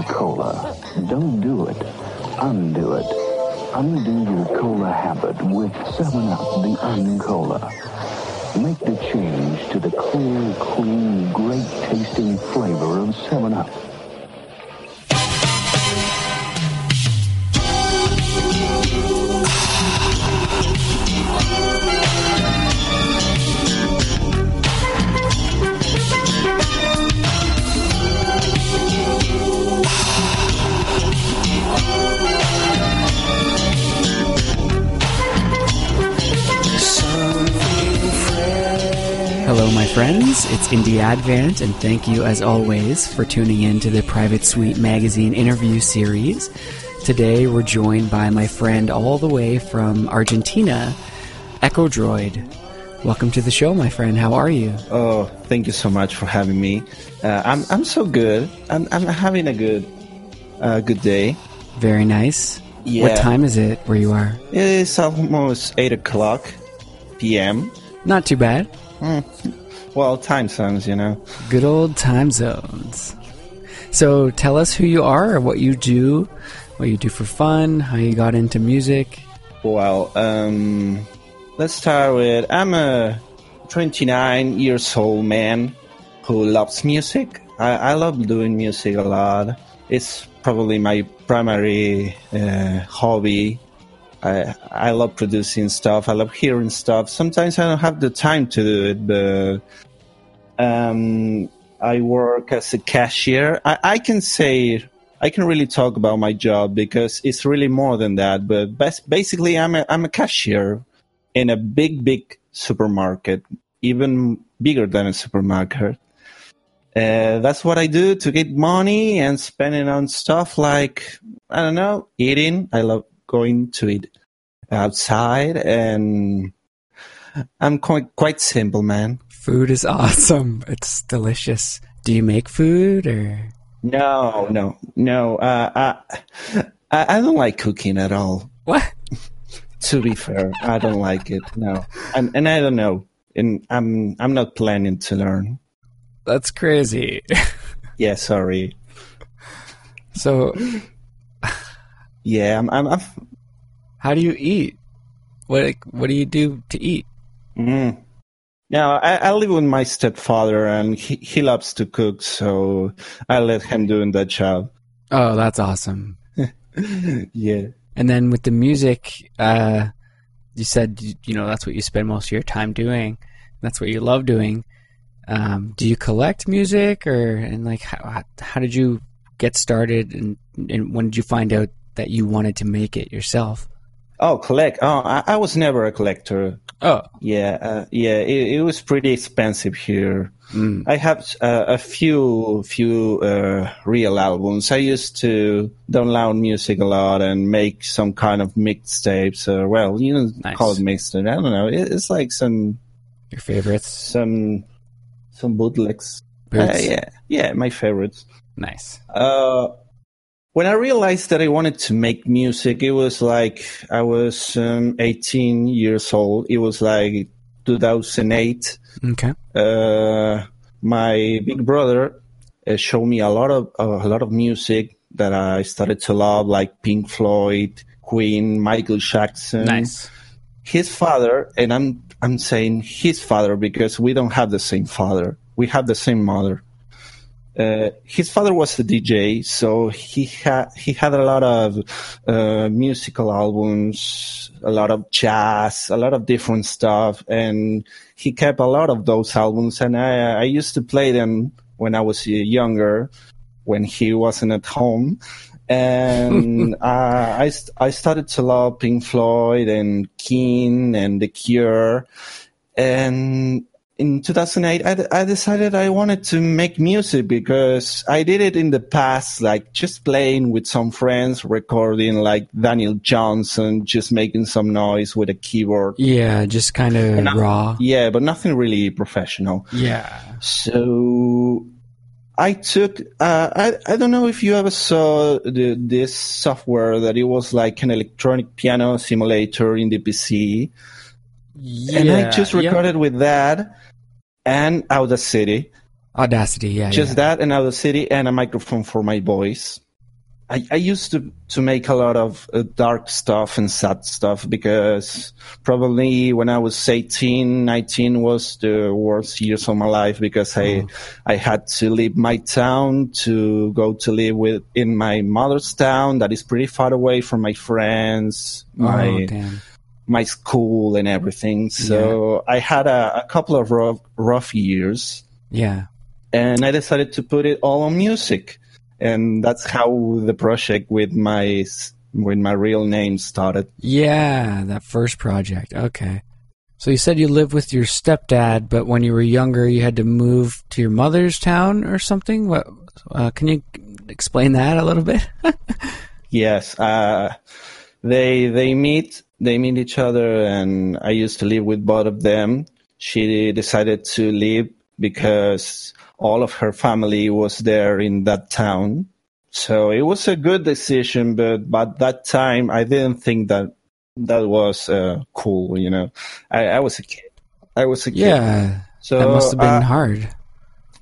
a cola. Don't do it. Undo it. Undo your cola habit with 7-Up the Uncola. Make the change to the clear, clean, great-tasting flavor of 7-Up. Hello, my friends. It's Indie Advant, and thank you, as always, for tuning in to the Private Suite Magazine interview series. Today, we're joined by my friend all the way from Argentina, Echo Droid. Welcome to the show, my friend. How are you? Oh, thank you so much for having me. I'm so good. I'm having a good day. Very nice. Yeah. What time is it where you are? It's almost 8 o'clock p.m. Not too bad. Well, time zones, you know. Good old time zones. So tell us who you are, or what you do for fun, how you got into music. Well, let's start with, I'm a 29-year-old man who loves music. I love doing music a lot. It's probably my primary hobby. I love producing stuff. I love hearing stuff. Sometimes I don't have the time to do it, but I work as a cashier. I can really talk about my job because it's really more than that. But basically, I'm a cashier in a big supermarket, even bigger than a supermarket. That's what I do to get money and spend it on stuff like, I don't know, eating. I love going to it outside, and I'm quite simple, man. Food is awesome. It's delicious. Do you make food or? No. I don't like cooking at all. What? To be fair, I don't like it. No, and I don't know, and I'm not planning to learn. That's crazy. Yeah, sorry. So. Yeah, I'm How do you eat? What do you do to eat? Now, I live with my stepfather, and he loves to cook, so I let him do that job. Oh, that's awesome. Yeah. And then with the music, you said, you know, that's what you spend most of your time doing. That's what you love doing. Do you collect music, or how did you get started, and when did you find out that you wanted to make it yourself? Oh, collect. Oh, I was never a collector. Oh. Yeah. It was pretty expensive here. I have a few real albums. I used to download music a lot and make some kind of mixtapes. Well, you don't call it mixtape. I don't know. It's like some... Your favorites? Some bootlegs. Yeah, my favorites. Nice. When I realized that I wanted to make music, it was like I was 18 years old. It was like 2008. Okay. My big brother showed me a lot of music that I started to love, like Pink Floyd, Queen, Michael Jackson. Nice. His father, and I'm saying his father because we don't have the same father. We have the same mother. His father was a DJ, so he had a lot of musical albums, a lot of jazz, a lot of different stuff, and he kept a lot of those albums. And I used to play them when I was younger, when he wasn't at home. And I started to love Pink Floyd and Keane and The Cure, and in 2008, I decided I wanted to make music because I did it in the past, like just playing with some friends, recording like Daniel Johnson, just making some noise with a keyboard. Yeah, just kind of raw. Yeah, but nothing really professional. Yeah. So I took, I don't know if you ever saw this software that it was like an electronic piano simulator in the PC. Yeah, and I just recorded with that. And Audacity. Yeah. Just that and Audacity and a microphone for my voice. I used to make a lot of dark stuff and sad stuff, because probably when I was 18, 19 was the worst years of my life, because I had to leave my town to go to live in my mother's town that is pretty far away from my friends, my school and everything. So I had a couple of rough years. Yeah. And I decided to put it all on music. And that's how the project with my real name started. Yeah, that first project. Okay. So you said you lived with your stepdad, but when you were younger, you had to move to your mother's town or something? What? Can you explain that a little bit? Yes. They meet each other, and I used to live with both of them. She decided to leave because all of her family was there in that town. So it was a good decision, but at that time, I didn't think that was cool, you know. I was a kid. Yeah, so that must have been hard.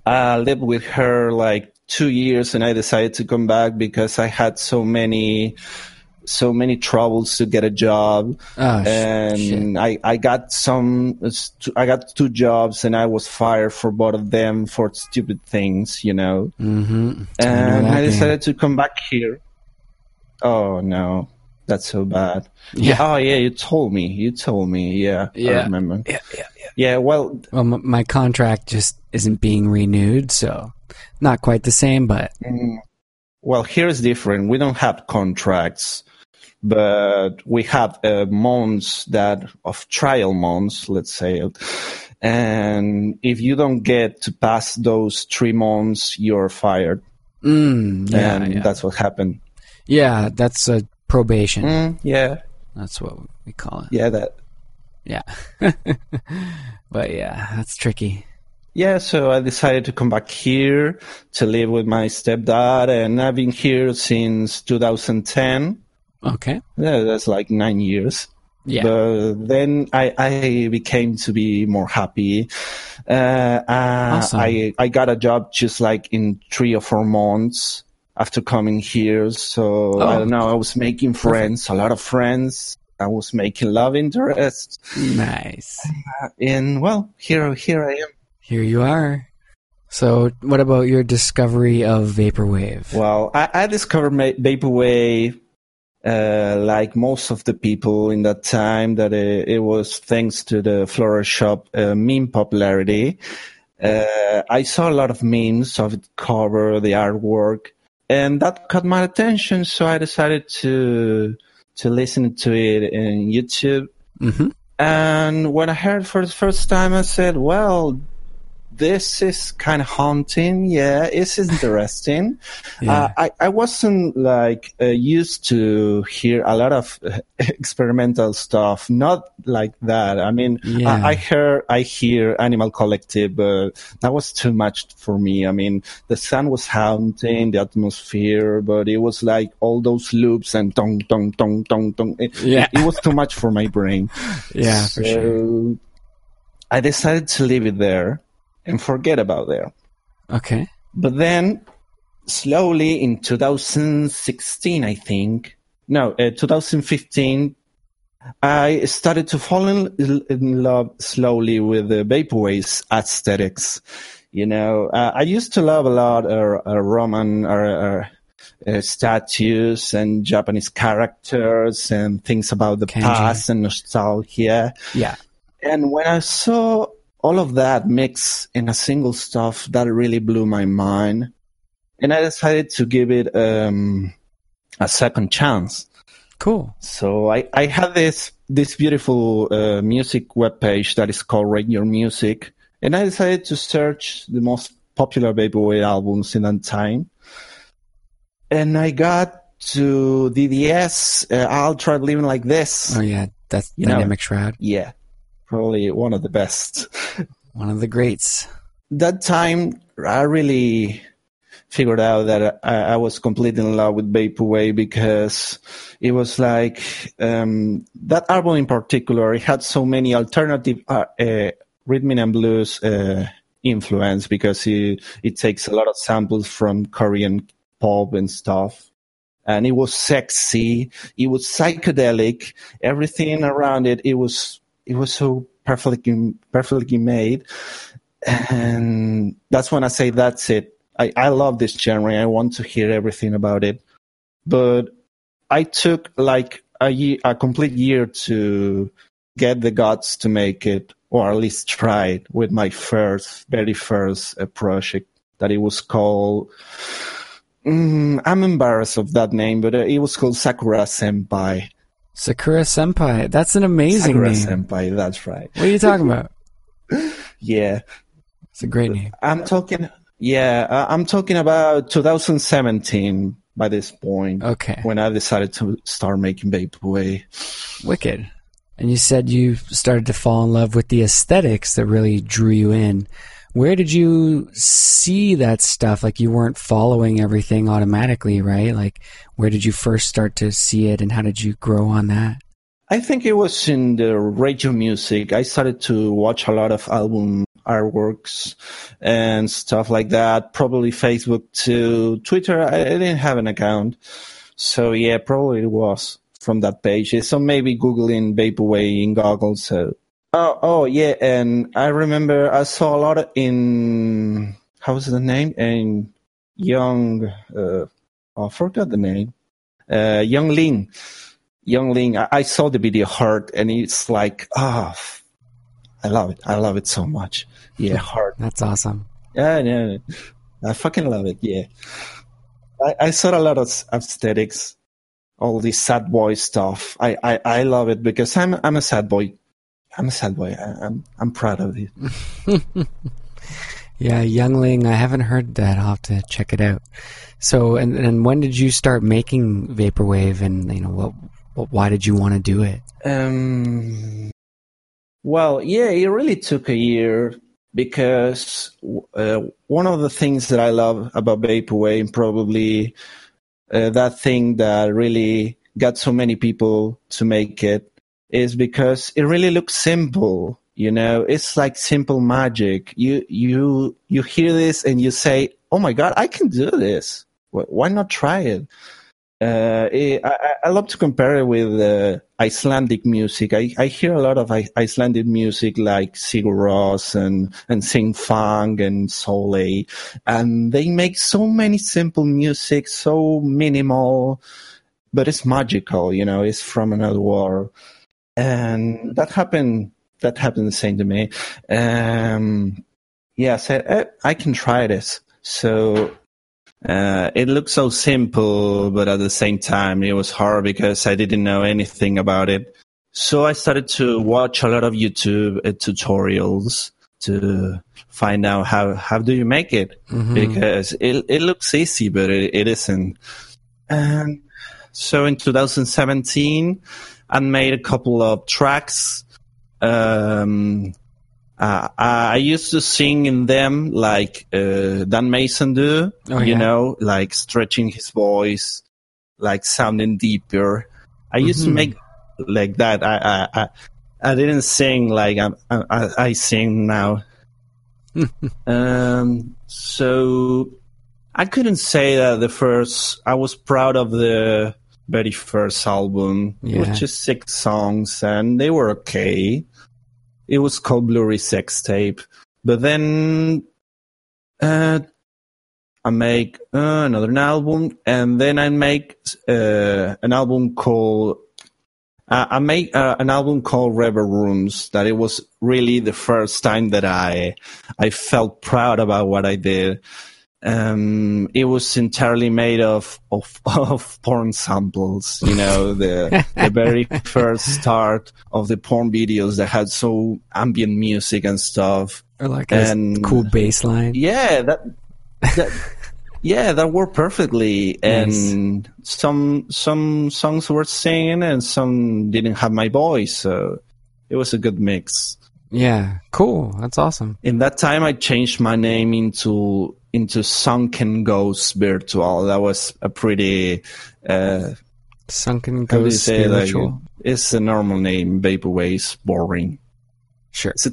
I lived with her like 2 years, and I decided to come back because I had so many troubles to get a job. I got 2 jobs, and I was fired for both of them for stupid things, you know. Mm-hmm. And I decided to come back here. Oh no, that's so bad. Yeah. Oh yeah, you told me. Yeah. I remember. Yeah. Well, my contract just isn't being renewed, so not quite the same, but. Well, here is different. We don't have contracts, but we have months of trial months, let's say. And if you don't get to pass those 3 months, you're fired. That's what happened. Yeah, that's a probation. Yeah. That's what we call it. Yeah, that. Yeah. But yeah, that's tricky. Yeah, so I decided to come back here to live with my stepdad, and I've been here since 2010. Okay. Yeah, that's like 9 years. Yeah. But then I became to be more happy. Awesome. I got a job just like in 3 or 4 months after coming here. So I don't know, I was making friends, a lot of friends. I was making love interests. Nice. And well, here I am. Here you are. So what about your discovery of Vaporwave? Well, I discovered Vaporwave like most of the people in that time, that it was thanks to the Floral Shop meme popularity. I saw a lot of memes of the cover, the artwork, and that caught my attention, so I decided to listen to it on YouTube. Mm-hmm. And when I heard for the first time, I said, well, this is kind of haunting. Yeah, it's interesting. I wasn't like used to hear a lot of experimental stuff. Not like that. I mean, I hear Animal Collective, but that was too much for me. I mean, the sound was haunting, the atmosphere, but it was like all those loops and dong, dong, dong, dong, dong. It was too much for my brain. Yeah, so, for sure. I decided to leave it there and forget about there. Okay. But then, slowly in 2016, 2015, I started to fall in love slowly with the Vaporwave aesthetics. You know, I used to love a lot Roman statues and Japanese characters and things about the past and nostalgia. Yeah. And when I saw all of that mixed in a single stuff, that really blew my mind. And I decided to give it a second chance. Cool. So I had this beautiful music webpage that is called Rate Your Music. And I decided to search the most popular Vaporwave albums in that time. And I got to DDS, I'll Try Living Like This. Oh, yeah. That's Dynamic Shroud. Yeah. Probably one of the best. One of the greats. That time, I really figured out that I was completely in love with Vaporwave, because it was like that album in particular, it had so many alternative rhythm and blues influence, because it takes a lot of samples from Korean pop and stuff. and it was sexy, it was psychedelic, everything around it, it was so perfectly made. And that's when I say that's it. I love this genre. I want to hear everything about it. But I took like a complete year to get the guts to make it, or at least try it with my very first project that it was called... I'm embarrassed of that name, but it was called Sakura Senpai. Sakura Senpai. That's an amazing Sakura name. Sakura Senpai, that's right. What are you talking about? Yeah. It's a great name. I'm talking about 2017 by this point. Okay. When I decided to start making Vaporwave. Wicked. And you said you started to fall in love with the aesthetics that really drew you in. Where did you see that stuff? Like, you weren't following everything automatically, right? Like, where did you first start to see it, and how did you grow on that? I think it was in the radio music. I started to watch a lot of album artworks and stuff like that. Probably Facebook too. Twitter, I didn't have an account. So, yeah, probably it was from that page. So maybe Googling Vaporwave in Google, so... Oh, yeah, and I remember I saw a lot in, how was the name? In Young, I forgot the name, Young Ling. I saw the video Heart, and it's like, I love it so much. Yeah, Heart. That's awesome. Yeah, no, I fucking love it, yeah. I saw a lot of aesthetics, all this sad boy stuff. I love it because I'm a sad boy. I'm proud of it. Yeah, Youngling. I haven't heard that. I'll have to check it out. So, and when did you start making Vaporwave? And why did you want to do it? Well, yeah, it really took a year because one of the things that I love about Vaporwave, and probably that thing that really got so many people to make it, is because it really looks simple, you know. It's like simple magic. You hear this and you say, "Oh my God, I can do this! Why not try it?" I love to compare it with Icelandic music. I hear a lot of Icelandic music, like Sigur Rós and Sing Fang and Soleil, and they make so many simple music, so minimal, but it's magical, you know. It's from another world. And that happened the same to me. I said, I can try this. So it looked so simple, but at the same time, it was hard because I didn't know anything about it. So I started to watch a lot of YouTube tutorials to find out how do you make it? Mm-hmm. Because it looks easy, but it isn't. And so in 2017... I made a couple of tracks. I used to sing in them like Dan Mason do, know, like stretching his voice, like sounding deeper. I used to make like that. I didn't sing like I sing now. So I couldn't say that I was proud of the very first album, It was just 6 songs, and they were okay. It was called Blurry Sex Tape. But then I make another album, and then I make an album called... I made an album called Rebel Rooms, that it was really the first time that I felt proud about what I did. It was entirely made of porn samples, you know, the very first start of the porn videos that had so ambient music and stuff, or like a cool bass line. Yeah, that worked perfectly. And nice. Some songs were singing and some didn't have my voice, so it was a good mix. Yeah, cool. That's awesome. In that time, I changed my name into Sunken Ghost Virtual. That was a pretty... Sunken Ghost Virtual. Like, it's a normal name. Vaporwave's boring. Sure. It's a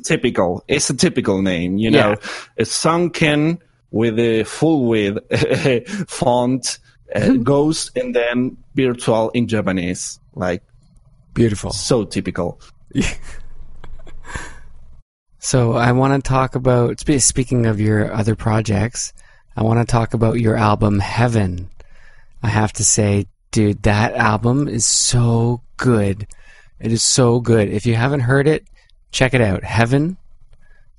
typical name, you know. It's Sunken with a full width font Ghost and then virtual in Japanese. Like, beautiful. So typical. So I want to talk about, speaking of your other projects, I want to talk about your album Heaven. I have to say, dude, that album is so good. It is so good. If you haven't heard it, check it out. Heaven,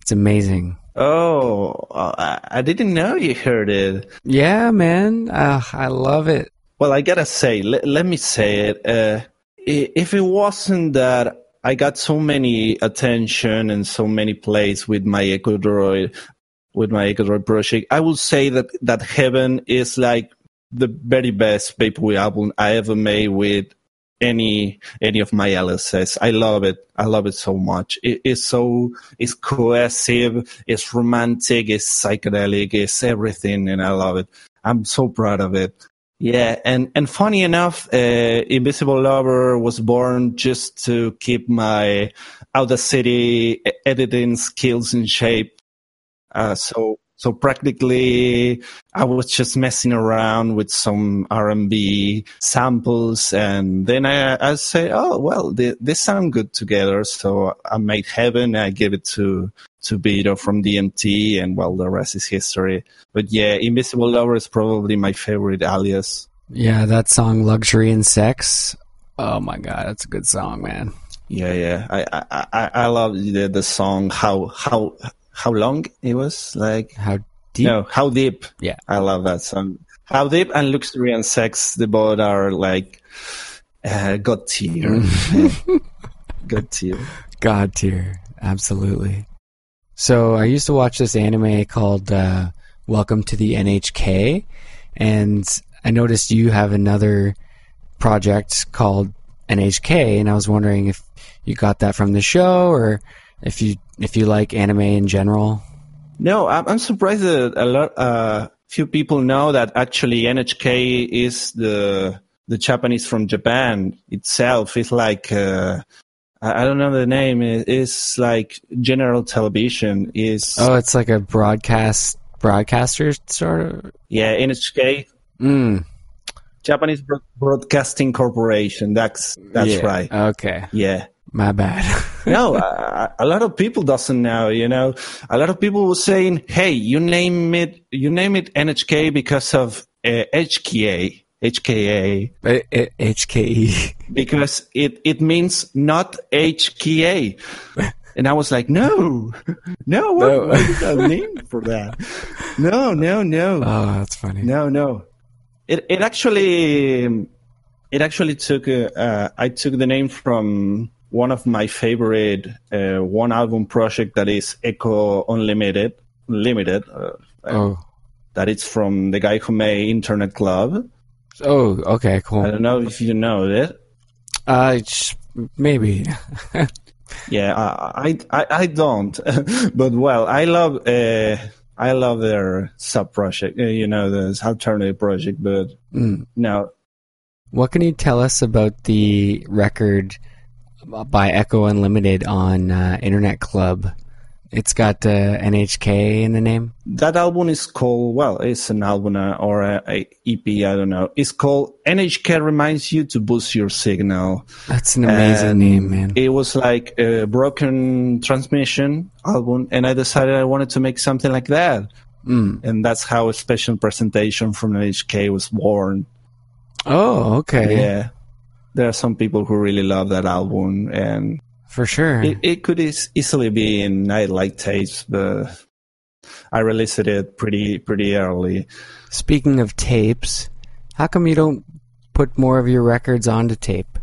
it's amazing. Oh, I didn't know you heard it. Yeah, man. I love it. Well, I gotta say, let me say it. If it wasn't that I got so many attention and so many plays with my Echo Droid, project, I would say that Heaven is like the very best Vaporwave album I ever made with any of my LSS. I love it so much. It's cohesive, it's romantic, it's psychedelic, it's everything, and I love it. I'm so proud of it. Yeah, and funny enough, Invisible Lover was born just to keep my Outer City editing skills in shape. So practically, I was just messing around with some R&B samples, and then I say, oh, well, they sound good together. So I made Heaven, I gave it to Vito from DMT, and well, the rest is history. But yeah, Invisible Lover is probably my favorite alias. Yeah, that song, Luxury and Sex. Oh my God, that's a good song, man. Yeah. I love the song, how long it was, like... How deep? No, How Deep. Yeah. I love that song. How Deep and Luxury and Sex, they both are like God tier. God tier, absolutely. So I used to watch this anime called Welcome to the NHK, and I noticed you have another project called NHK, and I was wondering if you got that from the show, or if you like anime in general. No, I'm surprised that few people know that actually NHK is the Japanese from Japan itself. It's like I don't know the name. It's like general television. It's like a broadcaster sort of. Yeah, NHK. Japanese Broadcasting Corporation. That's yeah. Right. Okay. Yeah. My bad. No, a lot of people doesn't know, you know. A lot of people were saying, hey, you name it NHK because of HKA. HKE. Because it means not HKA. And I was like, no, what is the name for that? No. Oh, that's funny. No. It actually took, I took the name from... one of my favorite one album project that is Echo Unlimited. That it's from the guy who made Internet Club. Oh, okay, cool. I don't know if you know that. Maybe. Yeah, I don't. But well, I love their sub project. You know, this alternative project. But no. What can you tell us about the record by Echo Unlimited on Internet Club? It's got NHK in the name. That album is called, well, it's an album or a EP, I don't know. It's called NHK Reminds You to Boost Your Signal. That's an amazing name, man. It was like a broken transmission album, and I decided I wanted to make something like that. And that's how a special presentation from NHK was born. Oh, okay. Yeah. There are some people who really love that album, and for sure, it could easily be in Nightlight Tapes, but I released it pretty early. Speaking of tapes, how come you don't put more of your records onto tape?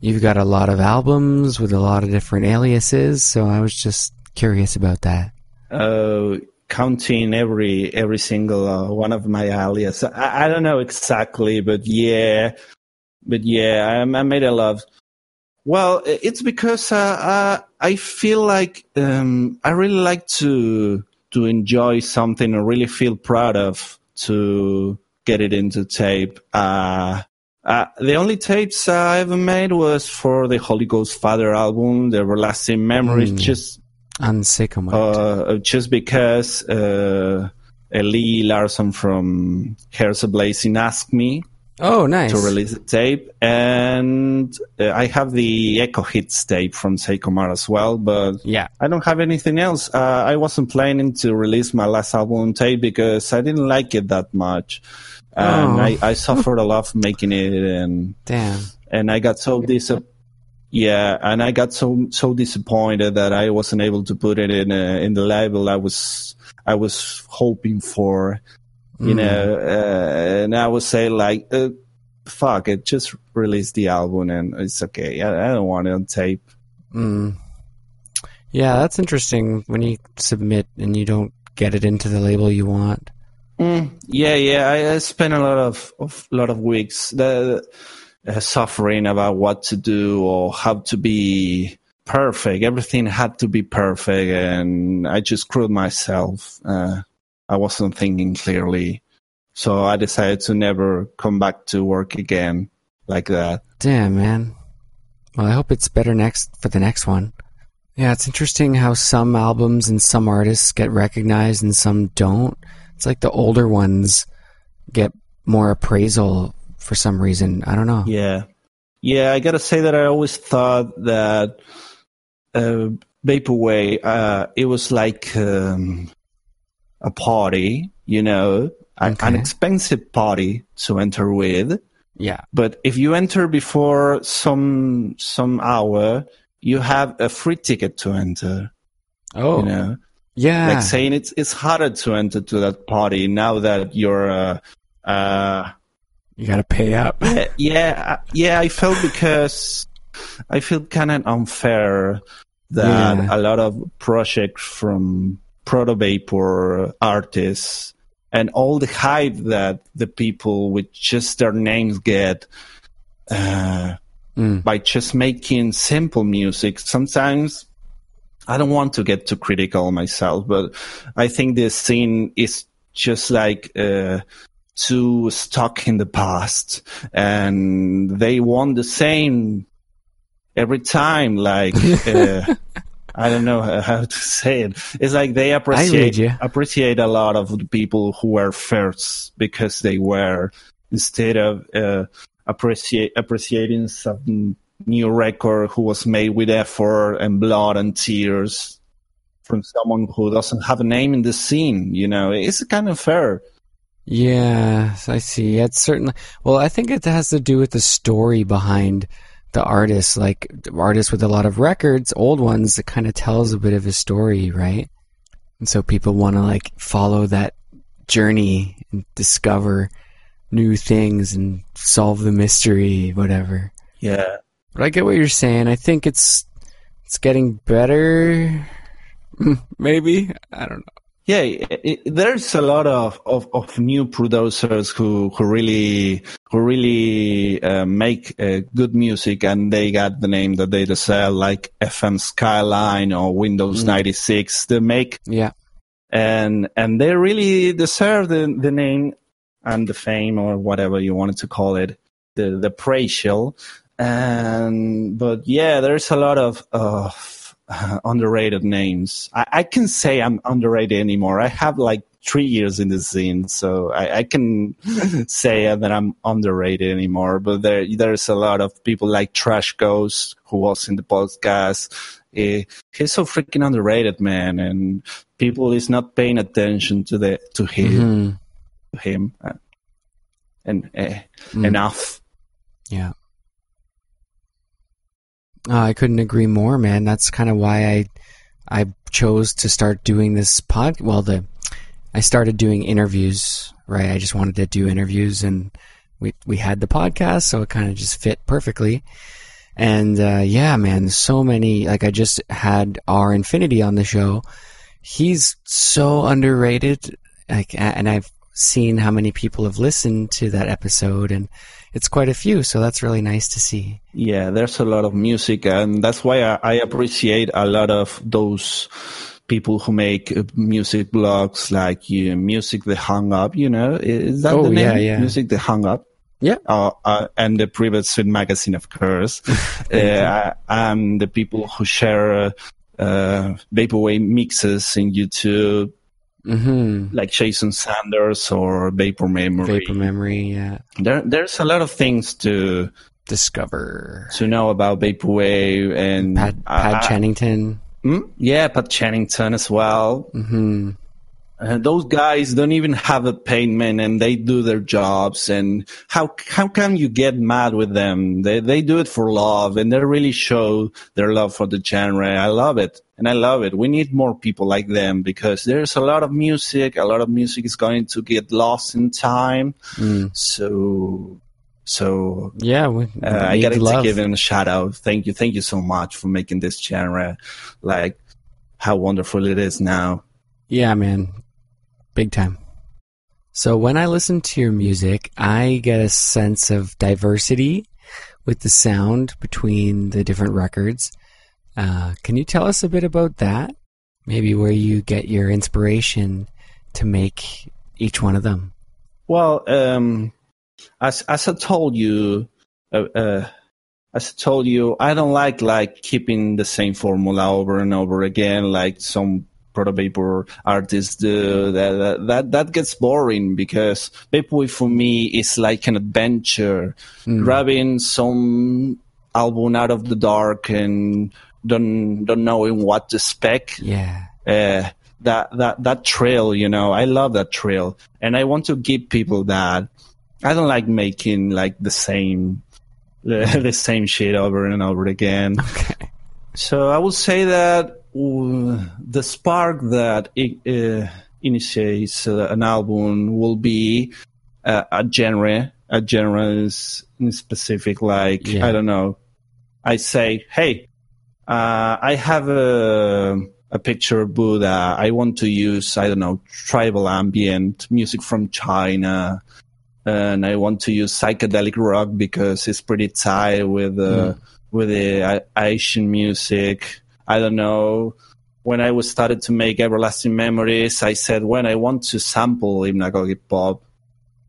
You've got a lot of albums with a lot of different aliases, so I was just curious about that. Counting every single one of my aliases, I don't know exactly, but yeah. But yeah, I made a lot. Well, it's because I feel like I really like to enjoy something and really feel proud of to get it into tape. The only tapes I ever made was for the Holy Ghost Father album, The Everlasting Memories, just because Lee Larson from Hearts Ablazing asked me to release the tape. And I have the Echo Hits tape from Seikomart as well, but I don't have anything else. I wasn't planning to release my last album on tape because I didn't like it that much. And I suffered a lot making it. And, and I got so disappointed. Yeah, and I got so disappointed that I wasn't able to put it in the label I was hoping for, you know. And I would say like, "Fuck it, just release the album and it's okay. I don't want it on tape." Yeah, that's interesting when you submit and you don't get it into the label you want. Yeah. I spent a lot of weeks. Suffering about what to do or how to be perfect. Everything had to be perfect, and I just screwed myself. I wasn't thinking clearly, so I decided to never come back to work again like that. Damn, man. Well, I hope it's better for the next one. Yeah, it's interesting how some albums and some artists get recognized and some don't. It's like the older ones get more appraisal for some reason. I don't know. Yeah, I gotta say that I always thought that Vaporwave, it was like a party, you know, an expensive party to enter with. Yeah. But if you enter before some hour, you have a free ticket to enter. Oh. You know? Yeah. Like saying it's harder to enter to that party now that you're... you gotta pay up. Yeah. I felt because I feel kind of unfair that a lot of projects from proto vapor artists and all the hype that the people with just their names get by just making simple music. Sometimes I don't want to get too critical myself, but I think this scene is just like. Too stuck in the past, and they want the same every time. Like I don't know how to say it. It's like they appreciate a lot of the people who were first because they were, instead of appreciating some new record who was made with effort and blood and tears from someone who doesn't have a name in the scene. You know, it's kind of fair. Yeah, I see. It's certainly. Well, I think it has to do with the story behind the artist. Like artists with a lot of records, old ones, that kind of tells a bit of a story, right? And so people want to like follow that journey and discover new things and solve the mystery, whatever. Yeah. But I get what you're saying. I think it's getting better. Maybe, I don't know. Yeah, there's a lot of new producers who really make good music, and they got the name that they deserve, like FM Skyline or Windows 96. They make and they really deserve the name and the fame or whatever you wanted to call it, the praise shield. But yeah, there's a lot of. Underrated names. I can't say I'm underrated anymore. I have like 3 years in the scene, so I can say that I'm underrated anymore. But there's a lot of people like Trash Ghost, who was in the podcast. He's so freaking underrated, man, and people is not paying attention to him. Enough. Yeah. Oh, I couldn't agree more, man. That's kind of why I chose to start doing this podcast. Well, I started doing interviews, right? I just wanted to do interviews, and we had the podcast, so it kind of just fit perfectly. And yeah, man, so many. Like I just had R Infinity on the show. He's so underrated. Like, and I've seen how many people have listened to that episode, and it's quite a few, so that's really nice to see. Yeah, there's a lot of music, and that's why I appreciate a lot of those people who make music blogs, like Music the Hung Up, you know? Is that the name? Yeah. Music the Hung Up? Yeah. And the Private Suite Magazine, of course. And the people who share Vaporwave mixes in YouTube. Mm-hmm. Like Jason Sanders or Vapor Memory. Vapor Memory, yeah. There's a lot of things to discover, to know about vaporwave, and Pat Channington. Yeah, Pat Channington as well. Mm-hmm. Those guys don't even have a payment, and they do their jobs. And how can you get mad with them? They do it for love, and they really show their love for the genre. I love it, and I love it. We need more people like them, because there's a lot of music. A lot of music is going to get lost in time. Mm. So yeah, I got to give them a shout out. Thank you so much for making this genre like how wonderful it is now. Yeah, man, big time. So when I listen to your music, I get a sense of diversity with the sound between the different records. Can you tell us a bit about that? Maybe where you get your inspiration to make each one of them. Well, as I told you, I don't like keeping the same formula over and over again, like some proto-vapor artists do. That gets boring, because vaporwave for me is like an adventure, grabbing some album out of the dark and don't knowing what to expect. Yeah. That trail, you know, I love that trail, and I want to give people that. I don't like making like the same shit over and over again. Okay. So I would say that the spark that initiates an album will be a genre is specific. like, yeah. I don't know, I say, hey, I have a picture of Buddha, I want to use, I don't know, tribal ambient music from China, and I want to use psychedelic rock because it's pretty tied with the Asian music. I don't know, when I was started to make Everlasting Memories, I said, when I want to sample hypnagogic pop,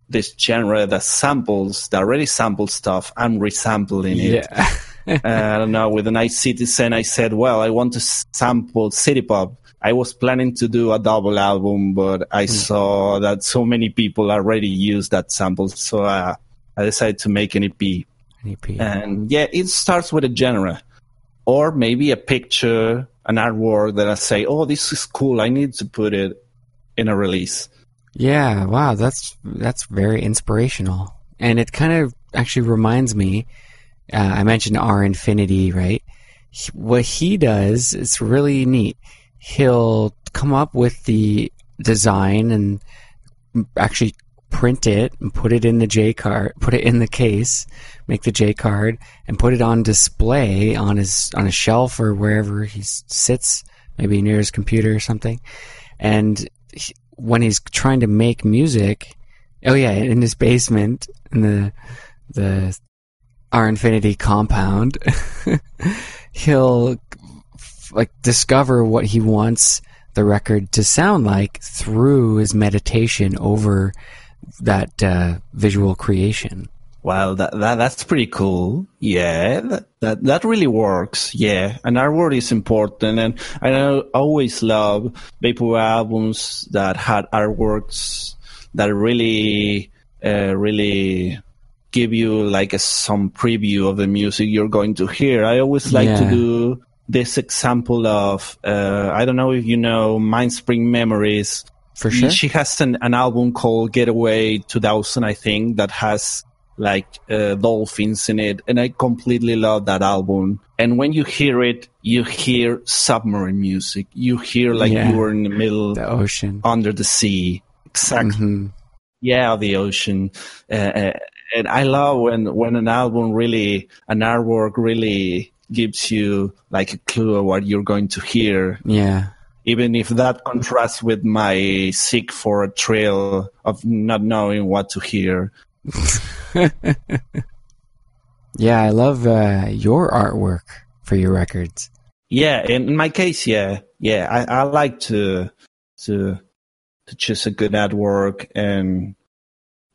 this genre that already samples stuff, I'm resampling it. Yeah. I don't know, with a nice citizen, I said, well, I want to sample city pop. I was planning to do a double album, but I saw that so many people already used that sample, so I decided to make an EP. And yeah, it starts with a genre. Or maybe a picture, an artwork that I say, oh, this is cool, I need to put it in a release. Yeah, wow, that's very inspirational. And it kind of actually reminds me, I mentioned R Infinity, right? What he does is really neat. He'll come up with the design and actually print it and put it in the J-card, put it in the case, make the J-card, and put it on display on a shelf or wherever he sits, maybe near his computer or something. And when he's trying to make music, in his basement, in the R Infinity compound, he'll like discover what he wants the record to sound like through his meditation over that visual creation. Wow, that's pretty cool. Yeah, that really works. Yeah, and artwork is important, and I always love vaporwave albums that had artworks that really, really give you like some preview of the music you're going to hear. I always like to do this example of, I don't know if you know, Mindspring Memories. For sure. She has an album called Getaway 2000, I think, that has like dolphins in it. And I completely love that album. And when you hear it, you hear submarine music. You hear like you were in the middle of the ocean, under the sea. Exactly. Mm-hmm. Yeah, the ocean. And I love when an album really, an artwork really gives you like a clue of what you're going to hear. Yeah. Even if that contrasts with my seek for a trail of not knowing what to hear. Yeah, I love your artwork for your records. Yeah, in my case, yeah, I like to choose a good artwork, and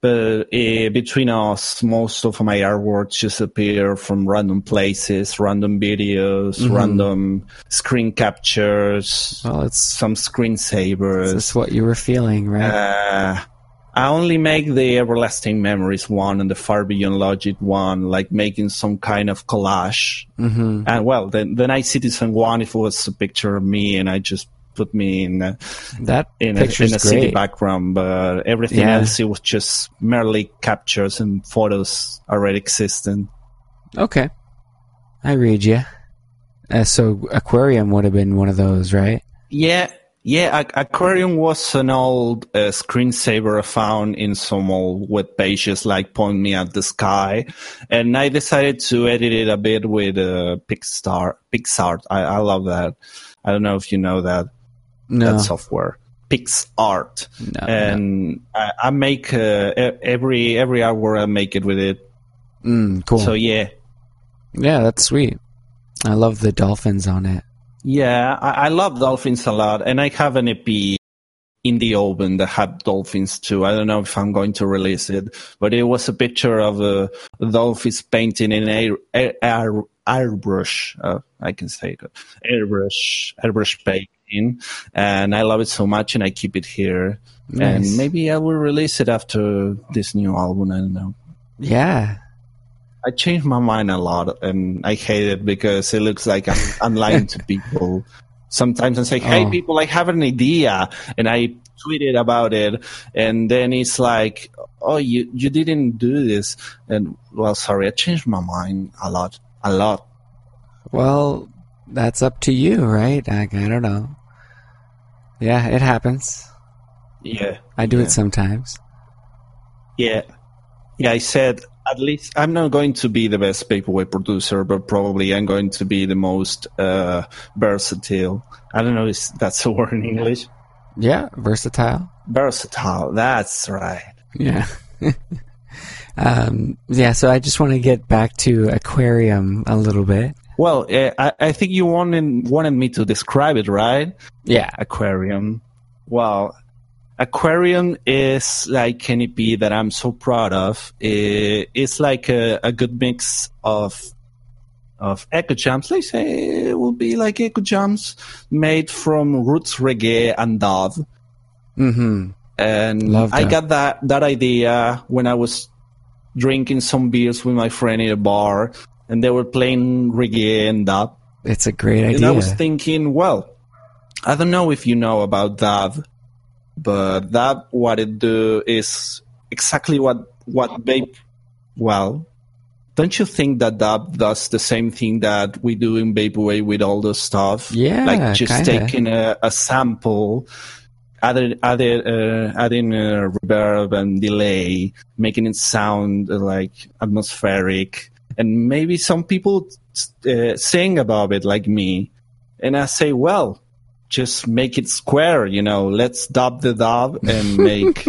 But between us, most of my artworks just appear from random places, random videos, random screen captures, some screensavers. That's what you were feeling, right? I only make the Everlasting Memories one and the Far Beyond Logic one, like making some kind of collage. And, well, the Night Citizen one, if it was a picture of me and I just... put me in a city background, but everything else, it was just merely captures and photos already existing. Okay. I read you. So Aquarium would have been one of those, right? Yeah. Yeah, Aquarium was an old screensaver I found in some old web pages, like Point Me at the Sky. And I decided to edit it a bit with PixArt. I love that. I don't know if you know that software, PixArt. No. I make every hour I make it with it. Cool. So yeah, that's sweet. I love the dolphins on it. Yeah, I love dolphins a lot, and I have an EP in the oven that had dolphins too. I don't know if I'm going to release it, but it was a picture of a dolphins painting in airbrush. I can say it. Airbrush painting, and I love it so much, and I keep it here. Nice. And maybe I will release it after this new album. I don't know. Yeah. I changed my mind a lot, and I hate it because it looks like I'm lying to people. Sometimes I say, hey, people, I have an idea, and I tweeted about it, and then it's like, oh, you didn't do this. And, well, sorry, I changed my mind a lot. Well, that's up to you, right? I don't know. Yeah, it happens. Yeah. I do it sometimes. Yeah. Yeah, I said... at least I'm not going to be the best Vaporwave producer, but probably I'm going to be the most versatile. I don't know if that's a word in English. Yeah, versatile. Versatile, that's right. Yeah. So I just want to get back to Aquarium a little bit. Well, I think you wanted me to describe it, right? Yeah. Aquarium. Wow. Aquarium is like an EP that I'm so proud of. It's like a good mix of Echo Jumps. Let's say it will be like Echo Jumps made from roots, reggae, and dub. Mm-hmm. And I got that idea when I was drinking some beers with my friend in a bar, and they were playing reggae and dub. It's a great idea. And I was thinking, well, I don't know if you know about dub. But that what it do is exactly what vape. Well, don't you think that dub does the same thing that we do in vaporwave with all the stuff? Yeah, like just taking a sample, adding a reverb and delay, making it sound like atmospheric, and maybe some people sing about it like me, and I say, well. Just make it square, you know. Let's dub the dub and make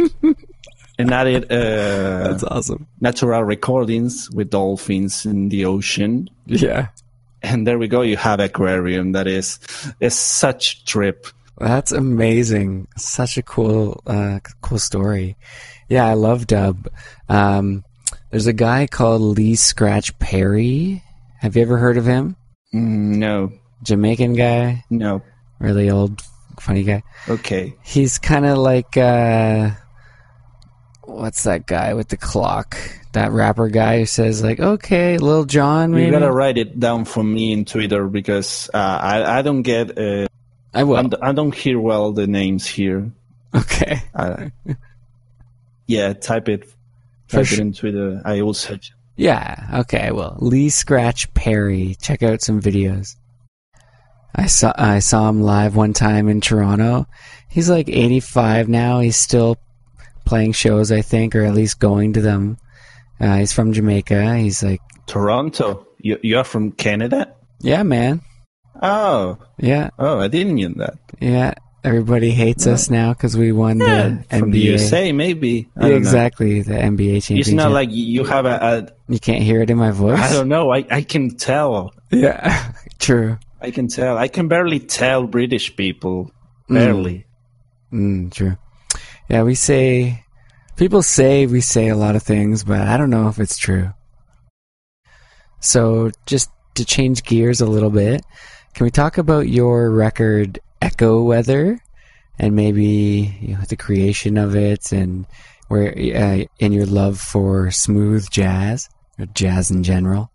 and add it. That's awesome. Natural recordings with dolphins in the ocean. Yeah, and there we go. You have Aquarium. That is such a trip. That's amazing. Such a cool story. Yeah, I love dub. There's a guy called Lee Scratch Perry. Have you ever heard of him? No. Jamaican guy. No. Really old, funny guy. Okay. He's kind of like, what's that guy with the clock? That rapper guy who says, like, okay, Lil Jon, maybe? You gotta write it down for me in Twitter because I don't get... I will. I don't hear well the names here. Okay. Type it. Type it in Twitter. I will search. Yeah, okay, I will. Lee Scratch Perry. Check out some videos. I saw him live one time in Toronto. He's like 85 now. He's still playing shows, I think, or at least going to them. He's from Jamaica. He's like... Toronto? You're from Canada? Yeah, man. Oh. Yeah. Oh, I didn't know that. Yeah. Everybody hates us now because we won the NBA. From the USA, maybe. Exactly, the NBA championship. It's not like you have You can't hear it in my voice? I don't know. I can tell. Yeah, true. I can tell. I can barely tell British people. Barely. True. Yeah, we say People say we say a lot of things, but I don't know if it's true. So just to change gears a little bit, can we talk about your record Echo Weather and maybe, you know, the creation of it and where and your love for smooth jazz or jazz in general?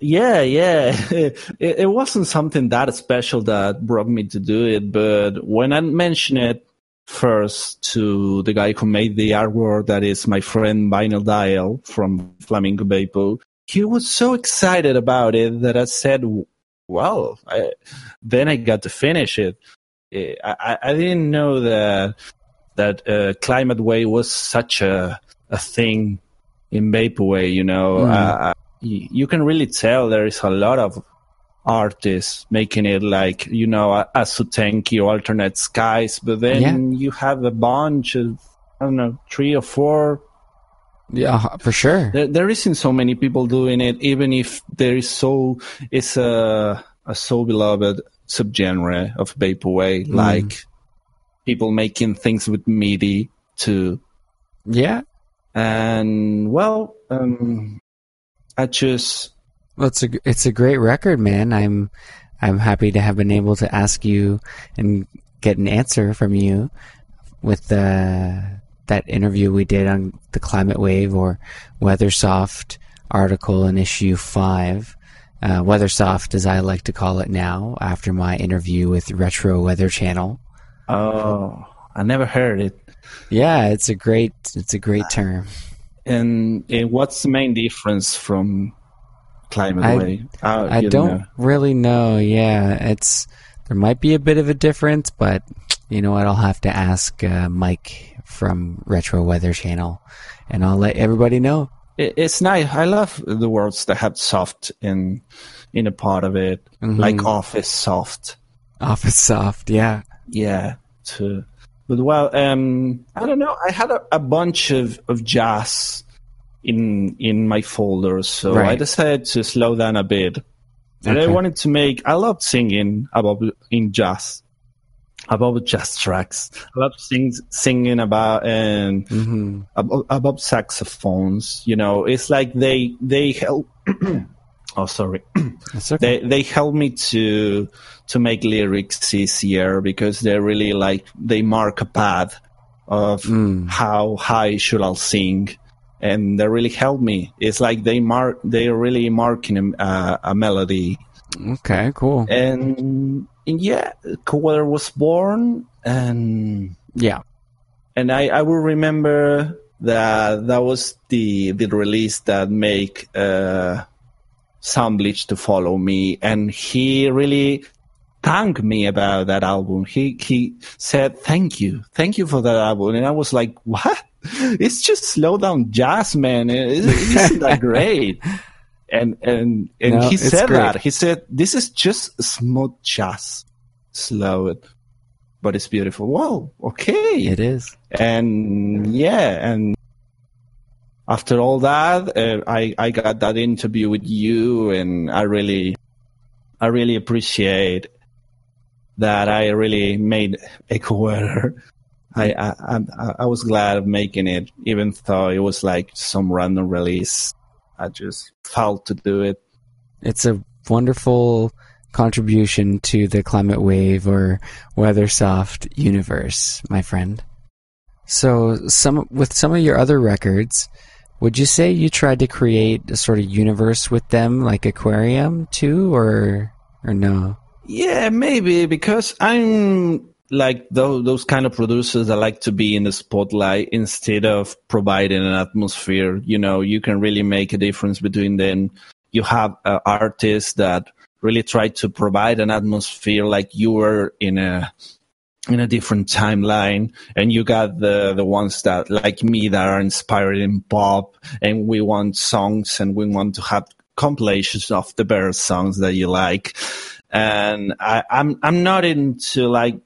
Yeah. It wasn't something that special that brought me to do it, but when I mentioned it first to the guy who made the artwork, that is my friend Vinyl Dial from Flamingo Beppo, he was so excited about it that I said, well, then I got to finish it. I didn't know that Climate Wave was such a thing in Vaporwave, you know. Mm. You can really tell there is a lot of artists making it, like, you know, Asutenki, Alternate Skies, but then you have a bunch of, I don't know, 3 or 4. Yeah, for sure. There isn't so many people doing it, even if there is it's a so beloved subgenre of Vaporwave, like people making things with MIDI too. Yeah. And, well, it's a great record, man. I'm happy to have been able to ask you and get an answer from you with that interview we did on the Climate Wave or Weathersoft article in issue 5. Weathersoft, as I like to call it now, after my interview with Retro Weather Channel. Oh, I never heard it. Yeah, it's a great term. And what's the main difference from Climate Wave? I don't really know. Yeah, there might be a bit of a difference, but you know what? I'll have to ask Mike from Retro Weather Channel, and I'll let everybody know. It's nice. I love the words that have soft in a part of it, like Office Soft. Office Soft, yeah. Yeah, too. But, well, I don't know. I had a bunch of jazz in my folders, so I decided to slow down a bit. And I wanted to make... I loved singing about jazz tracks. I loved singing about about saxophones. You know, it's like they help... Oh, sorry. That's okay. They help me to make lyrics easier because they're really like they mark a path of how high should I sing, and they really help me. It's like they're really marking a melody. Okay, cool. And yeah, Cooler was born, and I will remember that was the release that make. Sunbleach to follow me, and he really thanked me about that album. He said, thank you for that album, and I was like, what? It's just slow down jazz, man. It isn't that great? And no, he said that. He said, this is just smooth jazz, slow, but it's beautiful. Whoa, okay, it is. And yeah, and after all that, I got that interview with you, and I really appreciate that. I really made Echo Weather. I was glad of making it, even though it was like some random release. I just felt to do it. It's a wonderful contribution to the Climate Wave or Weathersoft universe, my friend. So with some of your other records, would you say you tried to create a sort of universe with them, like Aquarium too, or no? Yeah, maybe, because I'm like those kind of producers that like to be in the spotlight instead of providing an atmosphere. You know, you can really make a difference between them. You have artists that really try to provide an atmosphere, like you were in a different timeline, and you got the ones that, like me, that are inspired in pop, and we want songs, and we want to have compilations of the better songs that you like. And I'm not into like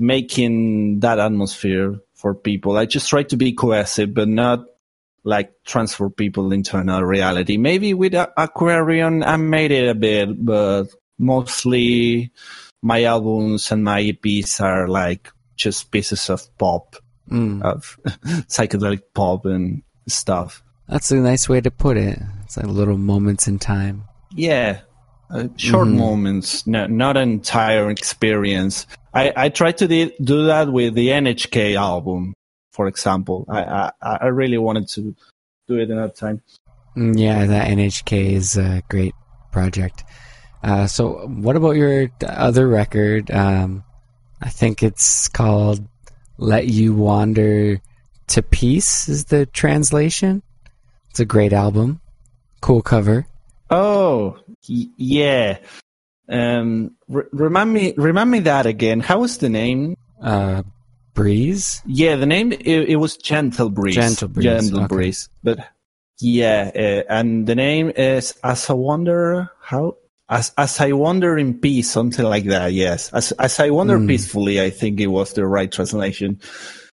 making that atmosphere for people. I just try to be cohesive, but not like transfer people into another reality. Maybe with Aquarium, I made it a bit, but mostly my albums and my EPs are like just pieces of pop of psychedelic pop and stuff. That's a nice way to put it. It's like little moments in time. Yeah, short moments, not an entire experience. I tried to do that with the NHK album, for example. I really wanted to do it another time. Yeah, that NHK is a great project. So what about your other record? I think it's called Let You Wander to Peace is the translation. It's a great album. Cool cover. Oh, yeah. Remind me that again. How was the name? Breeze? Yeah, the name, it was Gentle Breeze. Gentle Breeze. But yeah, and the name is As I Wander, how? As I Wander in Peace, something like that, yes. As I Wander Peacefully, I think it was the right translation.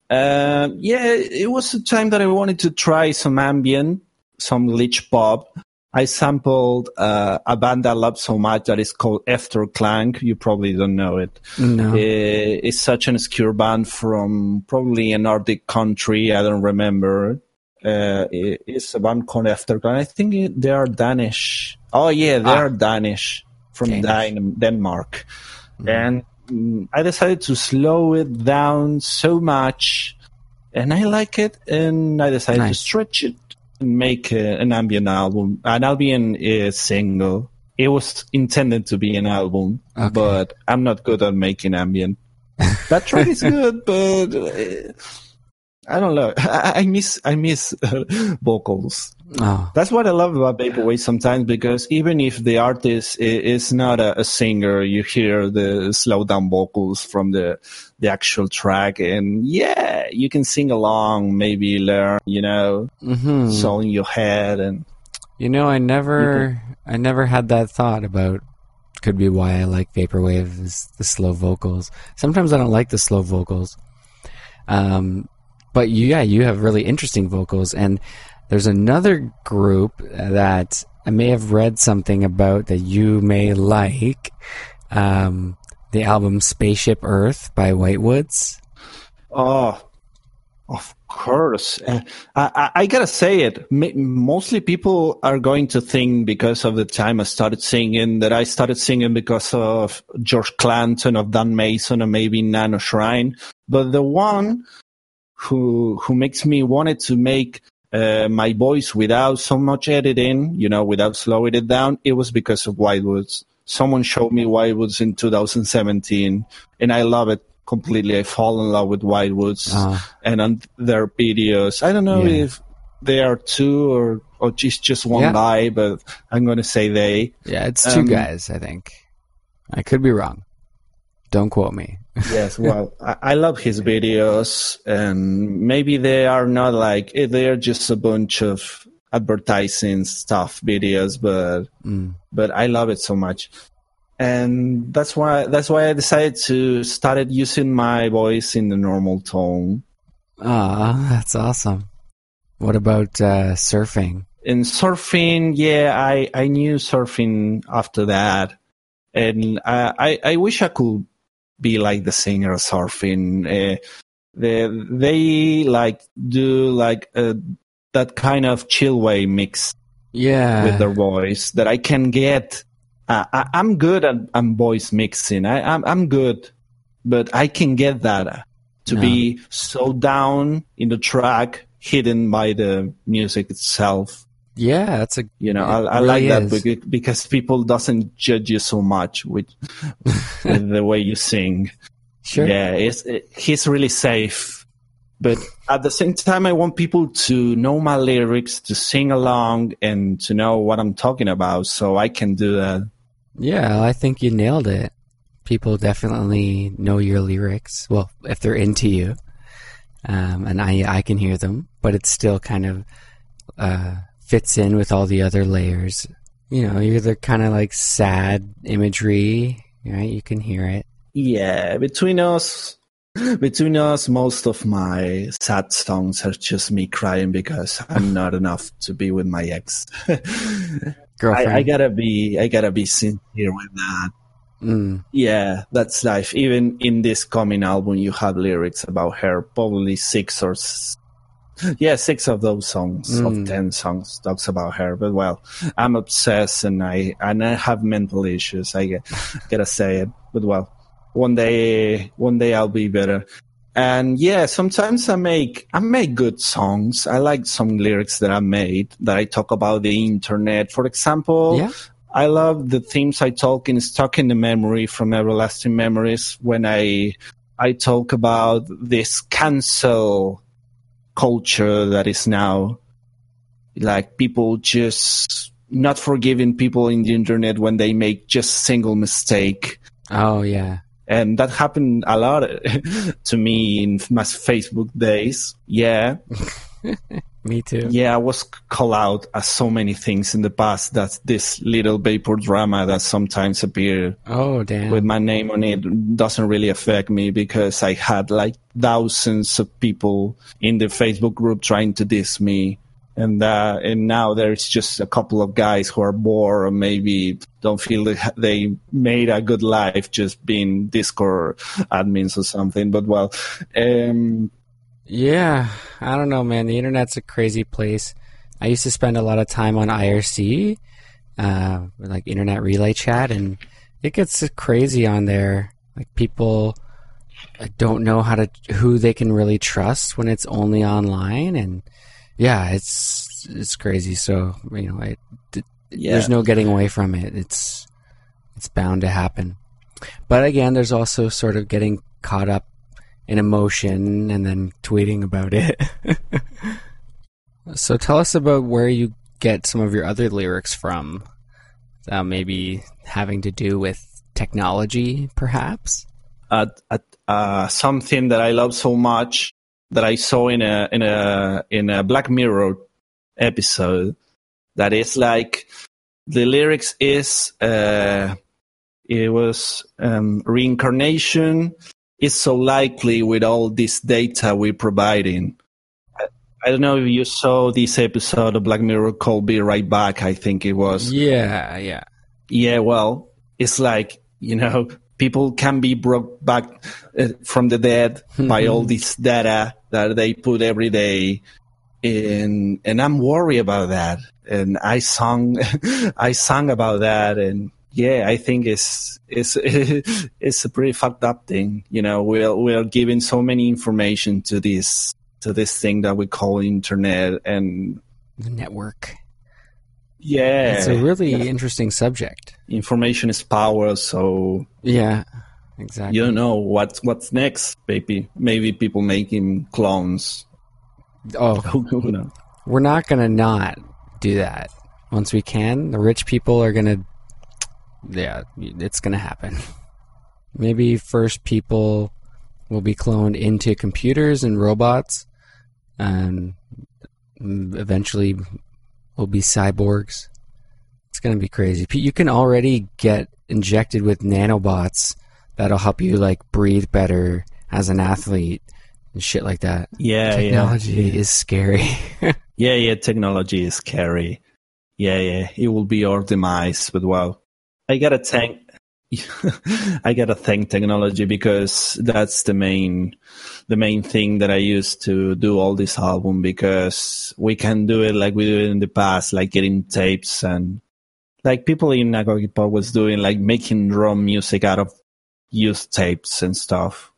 Yeah, it was a time that I wanted to try some ambient, some glitch pop. I sampled a band I love so much that is called Efterklang. You probably don't know it. No. It's such an obscure band from probably a Nordic country. I don't remember. It's a band called Efterklang. I think they are Danish. Oh, yeah, they are Danish from Denmark. Mm. And I decided to slow it down so much, and I like it, and I decided to stretch it. Make an ambient album, an ambient single. It was intended to be an album, but I'm not good at making ambient. That track is good, but I don't know. I miss vocals. Oh. That's what I love about Vaporwave sometimes, because even if the artist is not a singer, you hear the slow down vocals from the actual track, and yeah, you can sing along, maybe learn, song in your head, and I never had that thought about. Could be why I like Vaporwave is the slow vocals. Sometimes I don't like the slow vocals, but you have really interesting vocals. And there's another group that I may have read something about that you may like, the album Spaceship Earth by White Woods. Oh, of course. I got to say it. Mostly people are going to think because of the time I started singing that I started singing because of George Clanton, of Dan Mason, or maybe Nano Shrine. But the one who makes me wanted to make my voice without so much editing, without slowing it down, it was because of White Woods. Someone showed me White Woods in 2017, and I love it completely. I fall in love with White Woods and on their videos. I don't know if they are two or just one guy, but I'm going to say they. Yeah, it's two guys, I think. I could be wrong. Don't quote me. Yes, well, I love his videos, and maybe they are not like, they're just a bunch of advertising stuff videos, but I love it so much. And that's why I decided to started using my voice in the normal tone. Ah, that's awesome. What about surfing? In surfing, yeah, I knew surfing after that. And I wish I could be like the singer surfing. They like do like that kind of chill way mix with their voice that I can get. I'm good at voice mixing. I'm good, but I can get that to be so down in the track, hidden by the music itself. Yeah, that's a I really like that because people doesn't judge you so much with the way you sing. Sure. Yeah, he's really safe, but at the same time, I want people to know my lyrics, to sing along, and to know what I'm talking about, so I can do that. Yeah, I think you nailed it. People definitely know your lyrics. Well, if they're into you, and I can hear them, but it's still kind of. Fits in with all the other layers. You're the kind of like sad imagery, right? You can hear it. Yeah, between us, most of my sad songs are just me crying because I'm not enough to be with my ex. Girlfriend. I gotta be sincere with that. Yeah, that's life. Even in this coming album, you have lyrics about her, probably six of those songs, of 10 songs, talks about her. But, well, I'm obsessed and I have mental issues, I gotta say it. But, well, one day I'll be better. And yeah, sometimes I make good songs. I like some lyrics that I made that I talk about the internet. For example, I love the themes I talk in Stuck in the Memory from Everlasting Memories, when I talk about this cancel culture that is now, like, people just not forgiving people in the internet when they make just a single mistake. Oh, yeah. And that happened a lot to me in my Facebook days. Yeah. Me too. Yeah, I was called out as so many things in the past. That's this little vapor drama that sometimes appears with my name on it. Doesn't really affect me because I had like thousands of people in the Facebook group trying to diss me. And now there's just a couple of guys who are bored or maybe don't feel that they made a good life just being Discord admins or something. But, well... yeah, I don't know, man. The internet's a crazy place. I used to spend a lot of time on IRC, like Internet Relay Chat, and it gets crazy on there. Like, people don't know who they can really trust when it's only online, and yeah, it's crazy. So, you know, there's no getting away from it. It's bound to happen. But again, there's also sort of getting caught up an emotion and then tweeting about it. So tell us about where you get some of your other lyrics from, maybe having to do with technology, perhaps. Something that I love so much that I saw in a Black Mirror episode, that is like the lyrics is it was reincarnation. It's so likely with all this data we're providing. I don't know if you saw this episode of Black Mirror called Be Right Back, I think it was. Yeah. Yeah, well, it's like, you know, people can be brought back from the dead by all this data that they put every day in. And I'm worried about that. And I sung about that, and... yeah, I think it's a pretty fucked up thing. You know, we are giving so many information to this thing that we call internet and the network. Yeah, it's a really interesting subject. Information is power, so yeah, exactly. You don't know what's next, baby. Maybe people making clones. Oh, who knows? We're not gonna not do that once we can. The rich people are gonna. Yeah, it's going to happen. Maybe first people will be cloned into computers and robots, and eventually will be cyborgs. It's going to be crazy. You can already get injected with nanobots that'll help you like breathe better as an athlete and shit like that. Yeah, technology is scary. yeah, technology is scary. Yeah, it will be our demise, but wow. I gotta thank technology, because that's the main thing that I used to do all this album, because we can do it like we did in the past, like getting tapes and like people in Nagogi Pop was doing, like making drum music out of used tapes and stuff.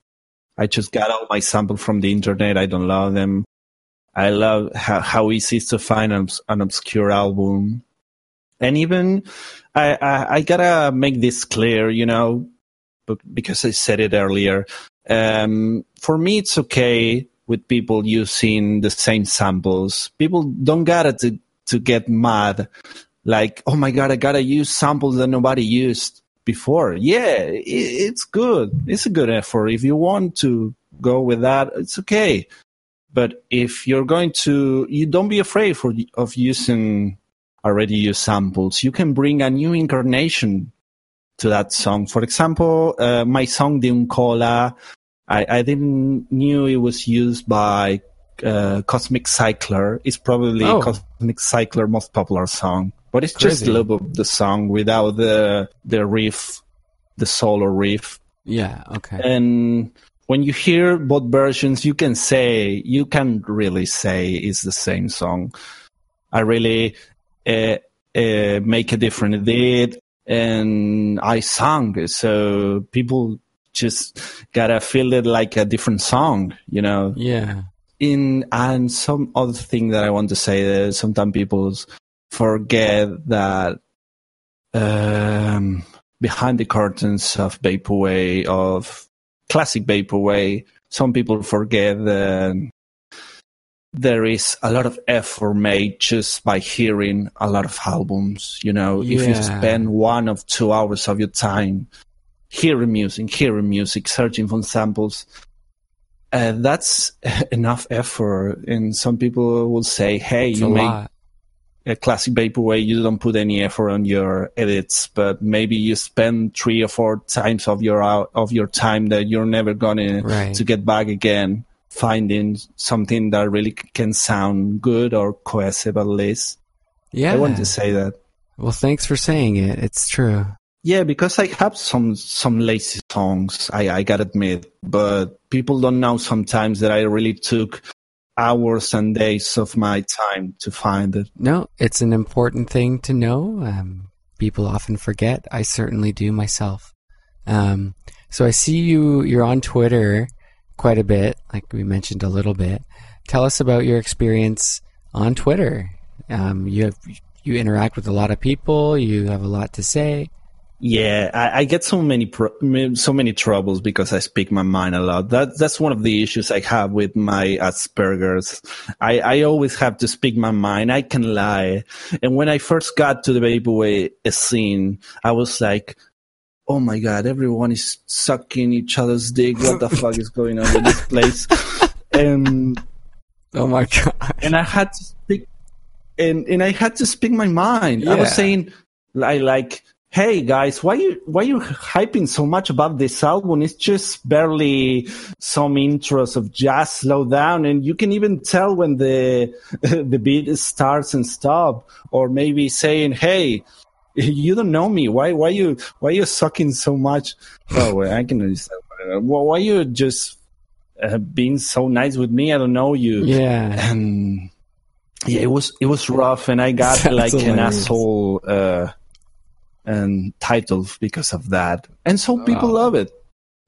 I just got all my samples from the internet. I don't love them. I love how easy it is to find an obscure album. And even I gotta make this clear, you know, because I said it earlier. For me, it's okay with people using the same samples. People don't gotta to get mad, like, oh my God, I gotta use samples that nobody used before. Yeah, it's good. It's a good effort. If you want to go with that, it's okay. But if you're going to, you don't be afraid of using already used samples. You can bring a new incarnation to that song. For example, my song De Un Cola, I didn't knew it was used by Cosmic Cycler. It's probably Cosmic Cycler most popular song, but it's crazy. Just love of the song without the riff the solo riff. Yeah, okay. And when you hear both versions, you can say, you can't really say it's the same song. I really make a different edit, and I sang it, so people just gotta feel it like a different song, you know? Yeah. And some other thing that I want to say is sometimes people forget that behind the curtains of Vaporwave, of classic Vaporwave, some people forget that there is a lot of effort made just by hearing a lot of albums. You know, yeah. If you spend 1 or 2 hours of your time hearing music, searching for samples, that's enough effort. And some people will say, hey, it's you make a classic Vaporwave, you don't put any effort on your edits, but maybe you spend 3 or 4 times of your time that you're never going to get back again, finding something that really can sound good or cohesive at least. Yeah. I want to say that. Well, thanks for saying it. It's true. Yeah, because I have some lazy songs, I gotta admit, but people don't know sometimes that I really took hours and days of my time to find it. No, it's an important thing to know. People often forget. I certainly do myself. So I see you're on Twitter quite a bit, like we mentioned a little bit. Tell us about your experience on Twitter. You interact with a lot of people. You have a lot to say. Yeah, I get so many troubles because I speak my mind a lot. That's one of the issues I have with my Asperger's. I always have to speak my mind. I can lie. And when I first got to the Vaporwave scene, I was like, oh my God, everyone is sucking each other's dick. What the fuck is going on in this place? And oh my God. And I had to speak my mind. Yeah. I was saying hey guys, why you hyping so much about this album? It's just barely some intros of jazz slow down, and you can even tell when the beat starts and stop. Or maybe saying, hey, you don't know me. Why you sucking so much? Oh, I can understand. Why you just being so nice with me? I don't know you. Yeah. And yeah, it was rough, and I got like hilarious. An asshole. And titled because of that, and so people love it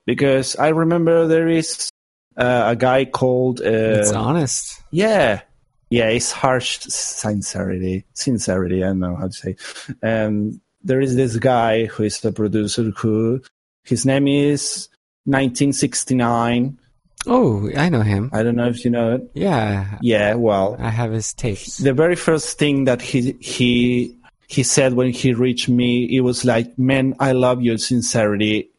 because I remember there is a guy called it's honest, yeah it's harsh sincerity, I don't know how to say. There is this guy who is the producer, who his name is 1969. Oh, I know him. I don't know if you know it. Yeah, well, I have his tapes. The very first thing that he said when he reached me, it was like, man, I love your sincerity.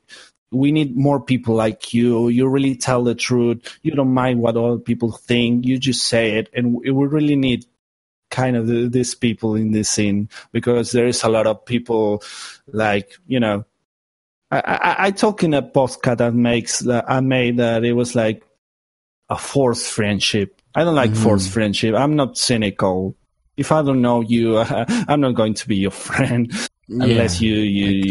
We need more people like you. You really tell the truth. You don't mind what other people think. You just say it. And we really need kind of these people in this scene, because there is a lot of people like, you know, I talk in a podcast I made that it was like a forced friendship. I don't like forced friendship. I'm not cynical. If I don't know you, I'm not going to be your friend unless you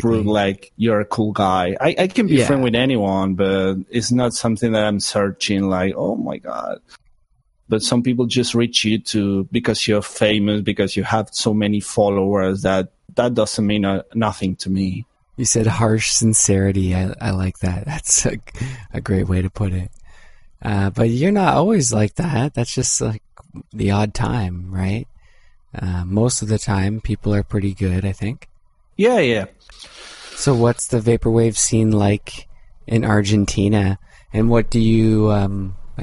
prove like you're a cool guy. I can be friend with anyone, but it's not something that I'm searching like, oh my God. But some people just reach you because you're famous, because you have so many followers, that doesn't mean nothing to me. You said harsh sincerity. I like that. That's a great way to put it. But you're not always like that. That's just like the odd time, right? Most of the time, people are pretty good, I think. Yeah. So what's the Vaporwave scene like in Argentina? And what do you,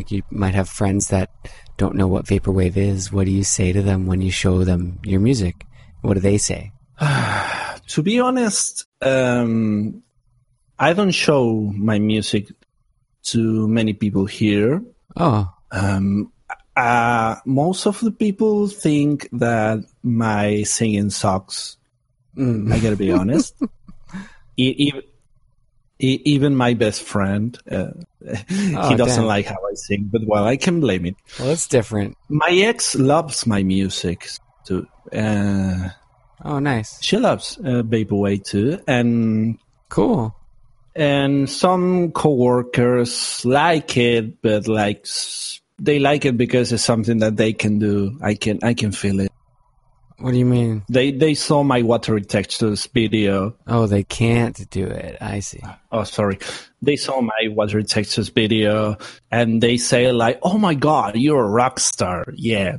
you might have friends that don't know what Vaporwave is. What do you say to them when you show them your music? What do they say? To be honest, I don't show my music to many people here. Oh. Most of the people think that my singing sucks. I gotta be honest. Even my best friend, he doesn't like how I sing, but well, I can blame it. Well, that's different. My ex loves my music too. Nice. She loves Vaporwave too, and Cool. And some coworkers like it, but like they like it because it's something that they can do. I can feel it. What do you mean? They saw my watery textures video. Oh, they can't do it. I see. Oh, sorry. They saw my watery textures video, and they say like, "Oh my God, you're a rock star." Yeah,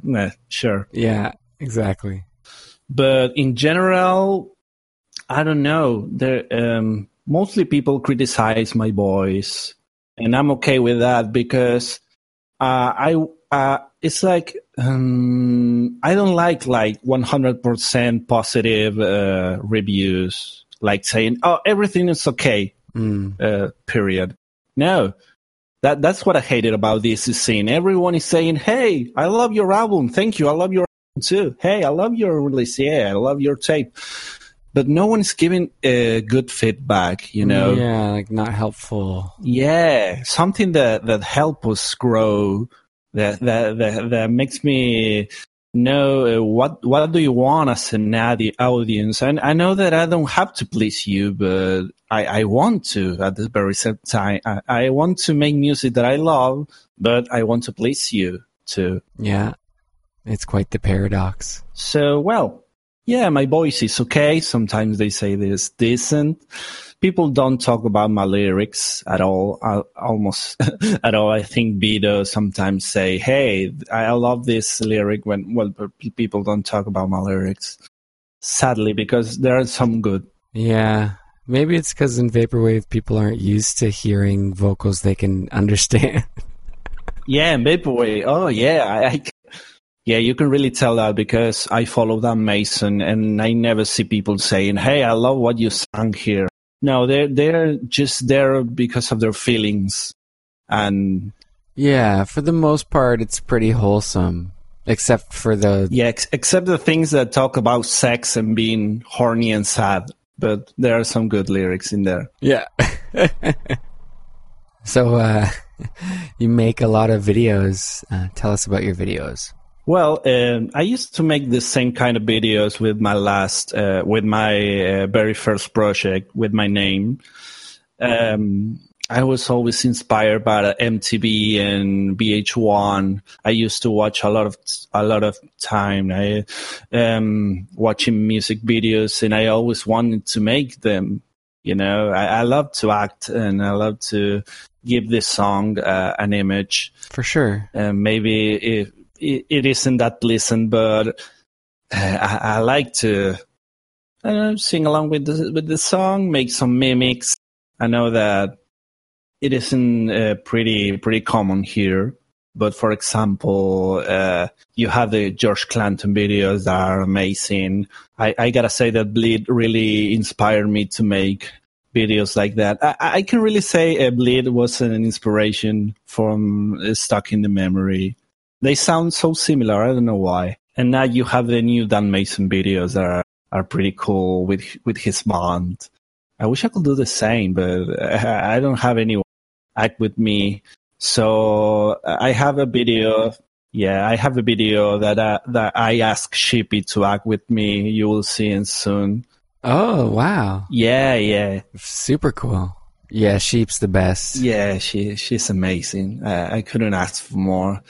sure. Yeah, exactly. But in general, I don't know. There, mostly people criticize my voice, and I'm okay with that because it's like I don't like 100% positive reviews, like saying, "Oh, everything is okay." Period. No, that's what I hated about this scene. Everyone is saying, "Hey, I love your album. Thank you. I love your album too. Hey, I love your release. Yeah, I love your tape." But no one's giving good feedback, you know? Yeah, like not helpful. Yeah, something that helps us grow, that makes me know what do you want as an audience. And I know that I don't have to please you, but I want to at the very same time. I want to make music that I love, but I want to please you too. Yeah, it's quite the paradox. So, well... yeah, my voice is okay. Sometimes they say it's decent. People don't talk about my lyrics at all. Almost at all. I think Vito sometimes say, "Hey, I love this lyric," when people don't talk about my lyrics. Sadly, because there are some good. Yeah, maybe it's because in Vaporwave people aren't used to hearing vocals they can understand. Yeah, Vaporwave. Oh, yeah. Yeah, you can really tell that because I follow Dan Mason and I never see people saying, "Hey, I love what you sang here." No, they're just there because of their feelings. And yeah, for the most part, it's pretty wholesome, except for the... yeah, except the things that talk about sex and being horny and sad. But there are some good lyrics in there. Yeah. So you make a lot of videos. Tell us about your videos. Well, I used to make the same kind of videos with my very first project with my name. I was always inspired by MTV and VH1. I used to watch a lot of time. I watching music videos, and I always wanted to make them. You know, I love to act and I love to give this song an image. For sure. Maybe it isn't that listen, but I like to sing along with the song, make some mimics. I know that it isn't pretty common here, but for example, you have the George Clanton videos that are amazing. I gotta say that Bleed really inspired me to make videos like that. I can really say Bleed was an inspiration from Stuck in the Memory. They sound so similar, I don't know why. And now you have the new Dan Mason videos that are pretty cool with his band. I wish I could do the same, but I don't have anyone act with me. So I have a video that I ask Sheepy to act with me. You will see it soon. Oh, wow. Yeah. Super cool. Yeah, Sheep's the best. Yeah, she's amazing. I couldn't ask for more.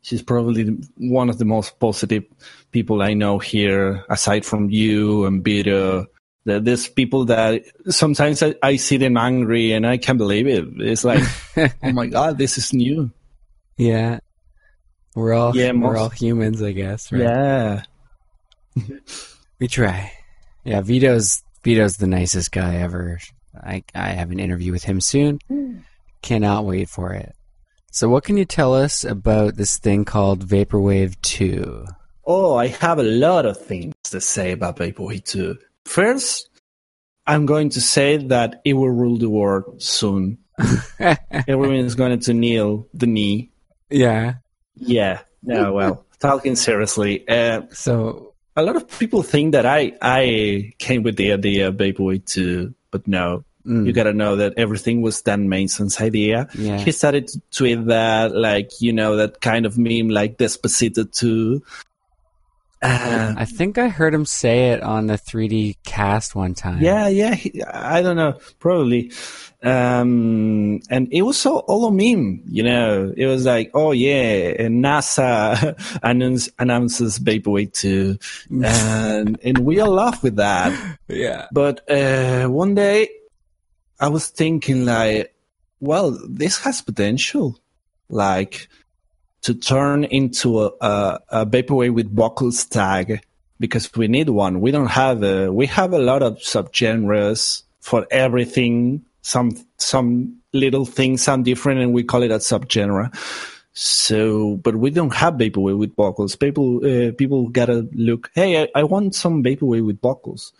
She's probably one of the most positive people I know here, aside from you and Vito. There's people that sometimes I see them angry and I can't believe it. It's like, oh my God, this is new. Yeah. We're all humans, I guess, right? Yeah. We try. Yeah, Vito's the nicest guy ever. I have an interview with him soon. Cannot wait for it. So what can you tell us about this thing called Vaporwave 2? Oh, I have a lot of things to say about Vaporwave 2. First, I'm going to say that it will rule the world soon. Everyone is going to kneel the knee. Yeah. Yeah. No, well, talking seriously. So a lot of people think that I came with the idea of Vaporwave 2, but no. You got to know that everything was Dan Mason's idea. Yeah. He started to tweet that, like, you know, that kind of meme, like Despacito 2. I think I heard him say it on the 3D cast one time. Yeah. I don't know, probably. And it was so all a meme, you know. It was like, oh yeah, and NASA announces Vaporwave 2, and we all laugh with that. Yeah. But one day, I was thinking like, well, this has potential, like, to turn into a vaporwave with vocals tag, because we need one. We don't have we have a lot of subgenres for everything. Some little things, some different, and we call it a subgenre. So, but we don't have vaporwave with vocals. People gotta look. Hey, I want some vaporwave with vocals.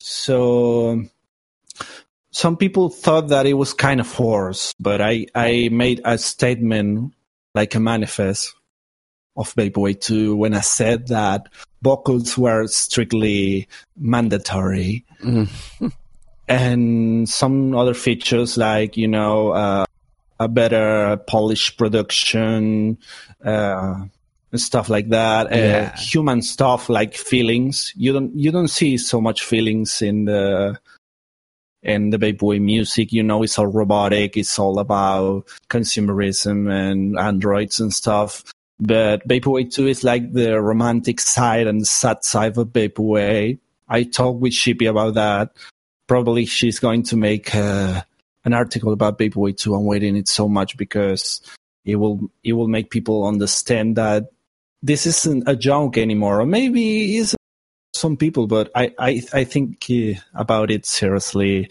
So. Some people thought that it was kind of forced, but I made a statement, like a manifest of Vaporwave 2, when I said that vocals were strictly mandatory. Mm-hmm. And some other features like, you know, a better polished production, stuff like that, human stuff like feelings. You don't see so much feelings in the... And the vaporwave music, you know, it's all robotic. It's all about consumerism and androids and stuff. But Vaporwave 2 is like the romantic side and sad side of Vaporwave. I talked with Sheepy about that. Probably she's going to make an article about Vaporwave 2. I'm waiting it so much because it will make people understand that this isn't a joke anymore. Or maybe it's some people, but I think about it seriously.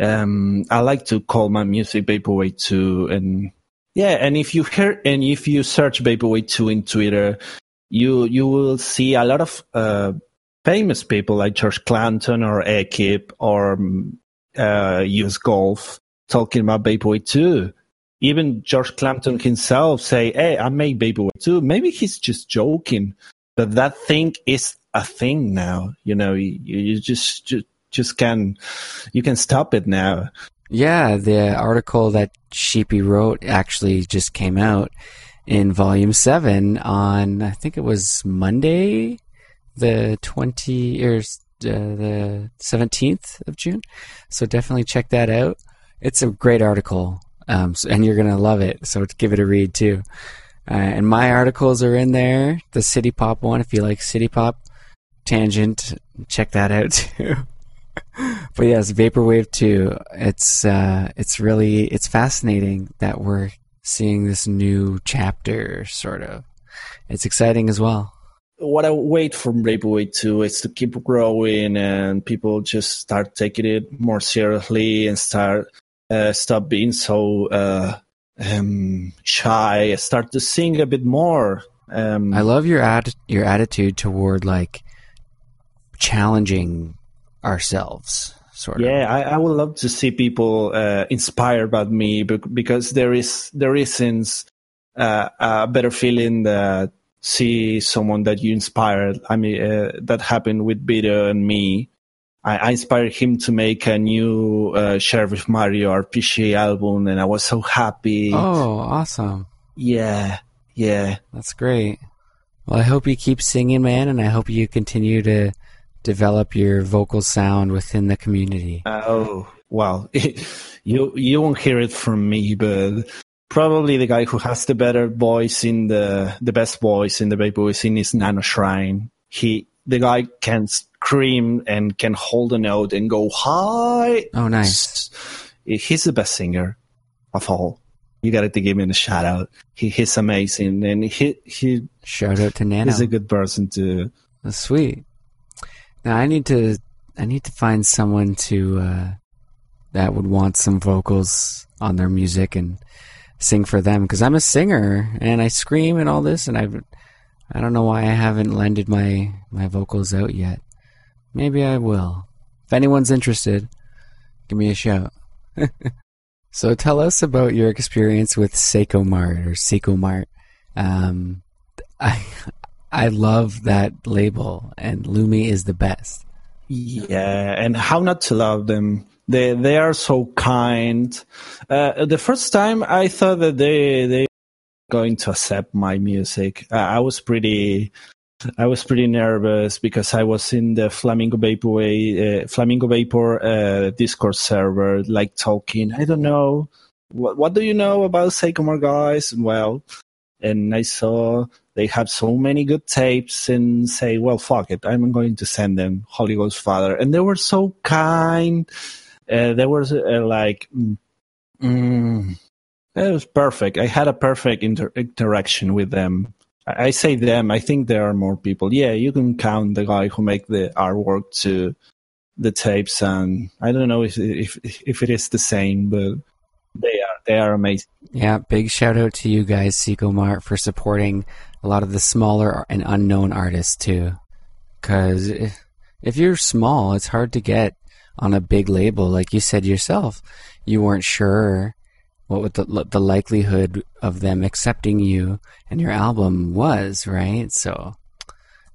I like to call my music Vaporwave 2, and if you search Vaporwave 2 in Twitter, you will see a lot of famous people like George Clanton or Ekip or US Golf talking about Vaporwave 2. Even George Clanton himself say, "Hey, I made Vaporwave 2." Maybe he's just joking, but that thing is a thing now, you know. You just you can stop it now. Yeah, the article that Sheepy wrote actually just came out in volume 7 on, I think it was Monday, the 17th of June. So definitely check that out. It's a great article, and you're gonna love it. So give it a read too. And my articles are in there. The City Pop one, if you like City Pop. Tangent, check that out too. But yes, Vaporwave 2. It's fascinating that we're seeing this new chapter, sort of. It's exciting as well. What I wait from Vaporwave 2 is to keep growing and people just start taking it more seriously and start stop being so shy. Start to sing a bit more. I love your attitude toward, like, challenging ourselves, sort of. Yeah, I would love to see people inspired by me, because there isn't a better feeling that see someone that you inspired. I mean, that happened with Peter and me. I inspired him to make a new Sheriff Mario RPG album, and I was so happy. Oh, awesome. Yeah. That's great. Well, I hope you keep singing, man, and I hope you continue to develop your vocal sound within the community. Oh, well, you won't hear it from me, but probably the guy who has the better voice in the best voice in the vaporwave scene is Nano Shrine. The guy can scream and can hold a note and go high. Oh, nice. He's the best singer of all. You got to give him a shout out. He's amazing, and he shout out to Nano. He's a good person too. That's sweet. Now I need to find someone to that would want some vocals on their music and sing for them, because I'm a singer and I scream and all this, and I don't know why I haven't lended my vocals out yet. Maybe I will. If anyone's interested, give me a shout. So tell us about your experience with Seikomart. I love that label, and Lumi is the best. Yeah, and how not to love them? They are so kind. The first time I thought that they going to accept my music. I was pretty nervous because I was in the Flamingo Vapor Discord server, like talking, I don't know, what do you know about Seikomart, guys? Well, and I saw they have so many good tapes and say, well, fuck it, I'm going to send them Holy Ghost Father. And they were so kind. They were like... It was perfect. I had a perfect interaction with them. I say them, I think there are more people. Yeah, you can count the guy who make the artwork to the tapes, and I don't know if it is the same, but they are amazing. Yeah, big shout out to you guys, Seikomart, for supporting a lot of the smaller and unknown artists too. Because if you're small, it's hard to get on a big label. Like you said yourself, you weren't sure what the likelihood of them accepting you and your album was, right? So,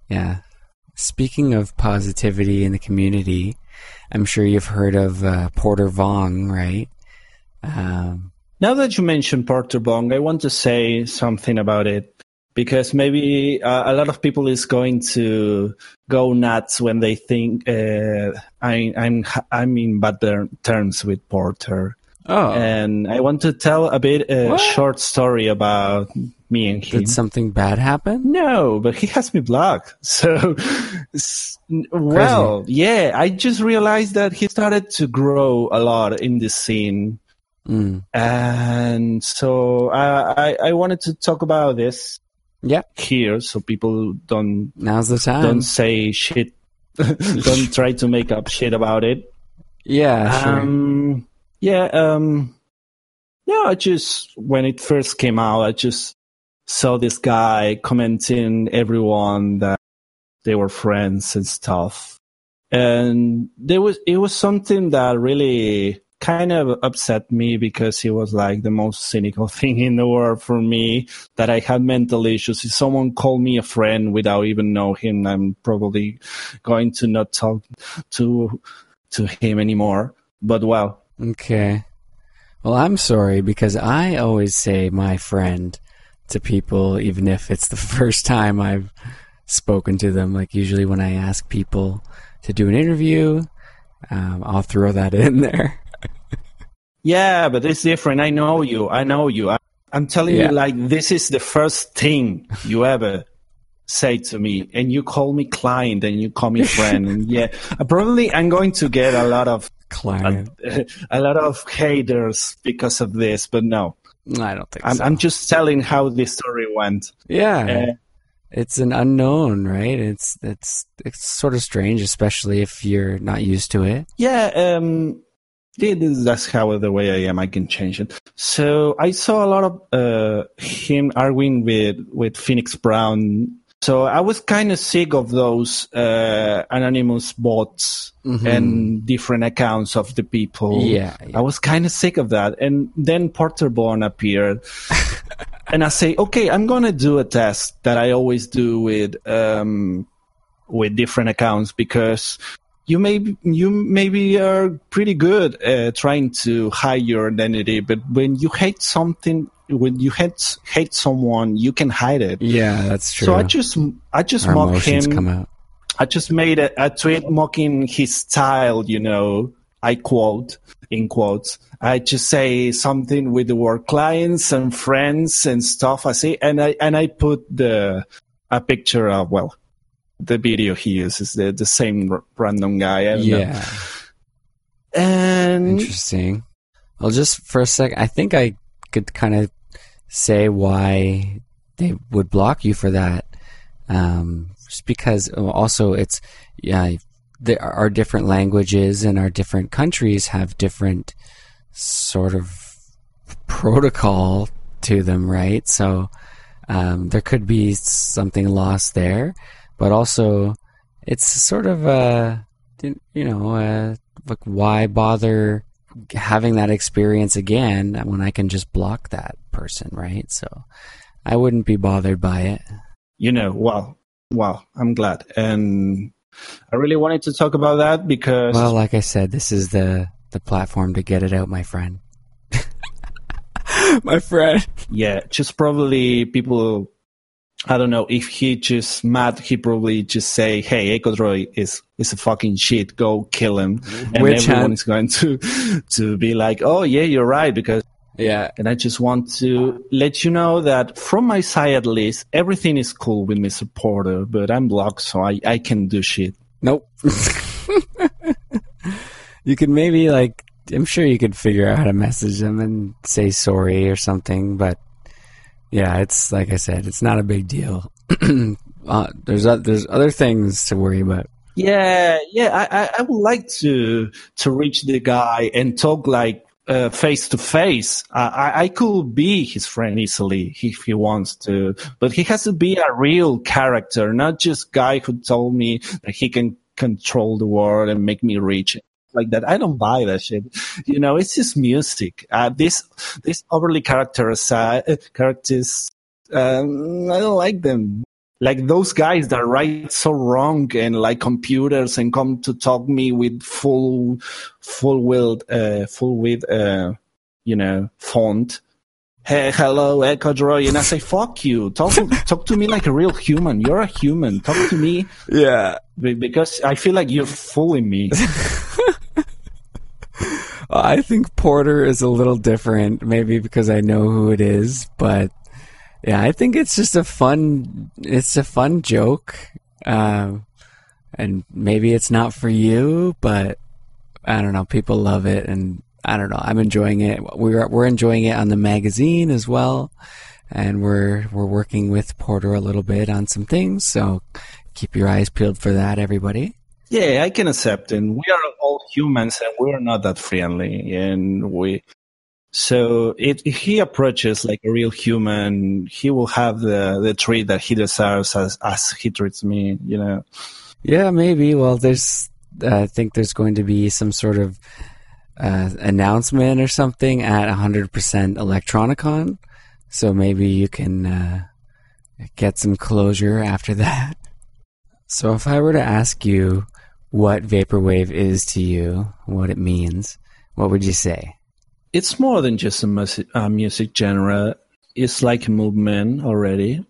yeah. Speaking of positivity in the community, I'm sure you've heard of Porter Vong, right? Now that you mentioned Porter Vong, I want to say something about it, because maybe a lot of people is going to go nuts when they think I'm in bad terms with Porter. Oh. And I want to tell a bit short story about me and him. Did something bad happen? No, but he has me blocked. So, well, yeah, I just realized that he started to grow a lot in this scene. Mm. And so I wanted to talk about this here, so people don't... Now's the time. Don't say shit. Don't try to make up shit about it. Yeah, sure. I just, when it first came out, I just saw this guy commenting everyone that they were friends and stuff. And it was something that really kind of upset me, because it was like the most cynical thing in the world for me, that I had mental issues. If someone called me a friend without even knowing him, I'm probably going to not talk to him anymore. But wow. Okay. Well, I'm sorry, because I always say my friend to people, even if it's the first time I've spoken to them. Like, usually when I ask people to do an interview, I'll throw that in there. Yeah, but it's different. I know you. I'm telling you, like, this is the first thing you ever say to me. And you call me client, and you call me friend. And probably I'm going to get a lot of... client. A lot of haters because of this, but no. I don't think so. I'm just telling how this story went. Yeah. It's an unknown, right? It's sort of strange, especially if you're not used to it. Yeah, that's how the way I am. I can change it. So I saw a lot of him arguing with Phoenix Brown. So I was kind of sick of those anonymous bots and different accounts of the people. Yeah. I was kind of sick of that. And then Porter Vong appeared. And I say, okay, I'm going to do a test that I always do with different accounts, because you maybe are pretty good trying to hide your identity, but when you hate something... when you hate someone, you can hide it. Yeah, that's true. So I just mock him. Come out. I just made a tweet mocking his style, you know. I quote, in quotes. I just say something with the word clients and friends and stuff. I say, and I put a picture of the video he uses, the same random guy. I don't know. And interesting. Well, just for a sec, I think I could kind of say why they would block you for that, just because also it's there are different languages, and our different countries have different sort of protocol to them, right? So there could be something lost there, but also it's sort of like, why bother having that experience again when I can just block that person, right? So I wouldn't be bothered by it. Wow, I'm glad. And I really wanted to talk about that because... well, like I said, this is the platform to get it out, my friend. my friend. Yeah, just probably people, I don't know, if he just mad, he probably just say, hey, Echo Droid is a fucking shit, go kill him. And Which everyone hand? Is going to be like, oh yeah, you're right, because... Yeah. And I just want to let you know that from my side at least, everything is cool with Mr. Porter, but I'm blocked, so I can't do shit. Nope. You could maybe, like, I'm sure you could figure out how to message them and say sorry or something, but yeah, it's like I said, it's not a big deal. There's other things to worry about. Yeah, I would like to reach the guy and talk, like, face to face. I could be his friend easily if he wants to, but he has to be a real character, not just guy who told me that he can control the world and make me rich like that. I don't buy that shit. You know, it's just music. This overly characters, I don't like them. Like those guys that write so wrong and like computers and come to talk me with full width, you know, font. Hey, hello, Echo Droid. And I say, fuck you. Talk to me like a real human. You're a human. Talk to me. Yeah. Because I feel like you're fooling me. I think Porter is a little different, maybe because I know who it is, but. Yeah, I think it's just a fun joke, and maybe it's not for you, but I don't know. People love it, and I don't know. I'm enjoying it. We're enjoying it on the magazine as well, and we're working with Porter a little bit on some things. So keep your eyes peeled for that, everybody. Yeah, I can accept, and we are all humans, and we're not that friendly, and we. So if he approaches like a real human, he will have the treat that he deserves as he treats me, you know. Yeah, maybe. Well, I think there's going to be some sort of announcement or something at 100% Electronicon. So maybe you can get some closure after that. So if I were to ask you what Vaporwave is to you, what it means, what would you say? It's more than just a music genre. It's like a movement already,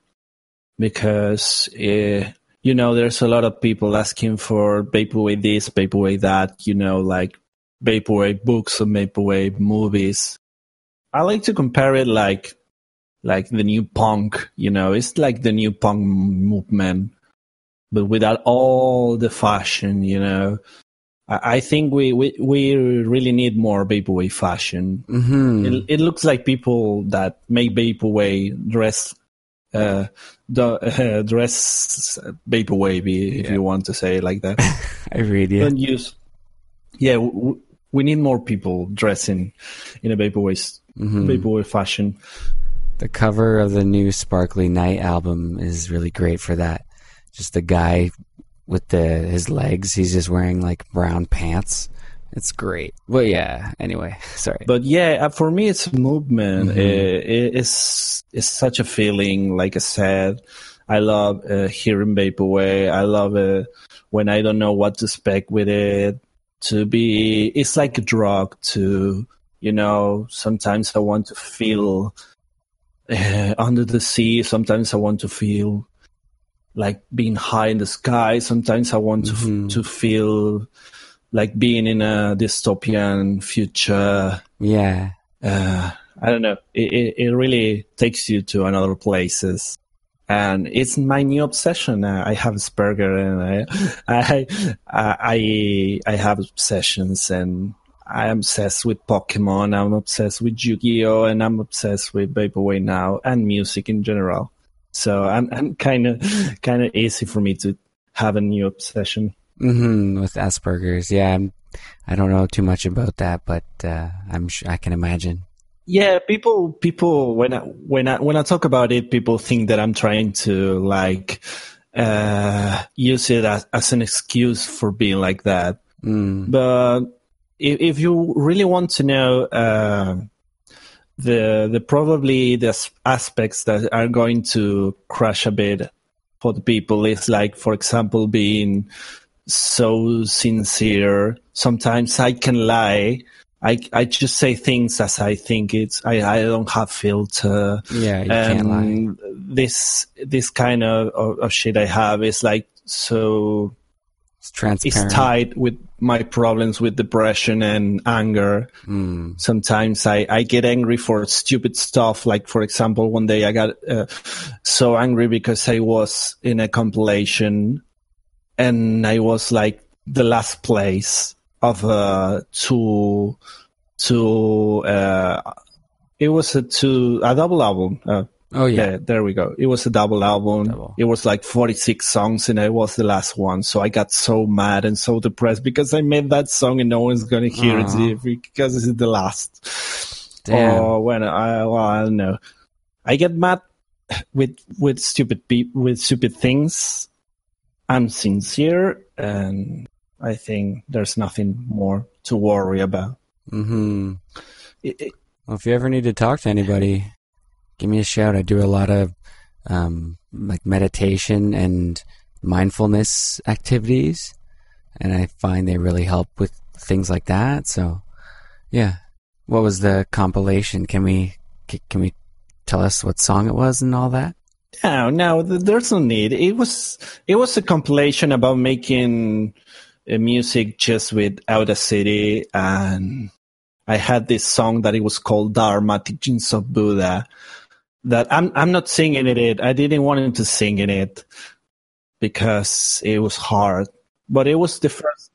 because you know, there's a lot of people asking for vaporwave this, vaporwave that. You know, like vaporwave books or vaporwave movies. I like to compare it like the new punk. You know, it's like the new punk movement, but without all the fashion. You know. I think we really need more vaporwave fashion. Mm-hmm. It looks like people that make vaporwave dress vaporwave, if you want to say it like that. I read, yeah. We need more people dressing in a vaporwave fashion. The cover of the new Sparkly Night album is really great for that. Just the guy... with his legs, he's just wearing like brown pants. It's great. Well, yeah. Anyway, sorry. But yeah, for me, it's a movement. Mm-hmm. It's such a feeling. Like I said, I love hearing vaporwave. I love it when I don't know what to expect with it. It's like a drug. You know, sometimes I want to feel under the sea. Sometimes I want to feel. Like being high in the sky. Sometimes I want to feel like being in a dystopian future. Yeah. I don't know. It really takes you to another places. And it's my new obsession. I have Asperger and I have obsessions, and I'm obsessed with Pokemon. I'm obsessed with Yu-Gi-Oh! And I'm obsessed with vaporwave now and music in general. So I'm kind of easy for me to have a new obsession. Mm-hmm, with Asperger's, yeah. I don't know too much about that, but I can imagine. Yeah, people. When I talk about it, people think that I'm trying to like use it as an excuse for being like that. Mm. But if you really want to know. The aspects that are going to crash a bit for the people is like, for example, being so sincere. Sometimes I can lie I just say things as I think it's. I don't have filter. Yeah, you can't lie. This kind of shit I have is like so. It's transparent. It's tied with my problems with depression and anger. Mm. Sometimes I get angry for stupid stuff. Like, for example, one day I got so angry because I was in a compilation and I was like the last place of a double album. Oh yeah, there we go. It was a double album. It was like 46 songs, and I was the last one. So I got so mad and so depressed because I made that song, and no one's gonna hear it because it's the last. Damn. Or when I don't know, I get mad with stupid things. I'm sincere, and I think there's nothing more to worry about. Mm-hmm. Well, if you ever need to talk to anybody, give me a shout. I do a lot of like meditation and mindfulness activities, and I find they really help with things like that. So, yeah. What was the compilation? Can we tell us what song it was and all that? No, there's no need. It was a compilation about making music just without a CD, and I had this song that it was called Dharma, Teachings of Buddha. That I'm not singing it. I didn't want him to sing in it because it was hard. But it was the first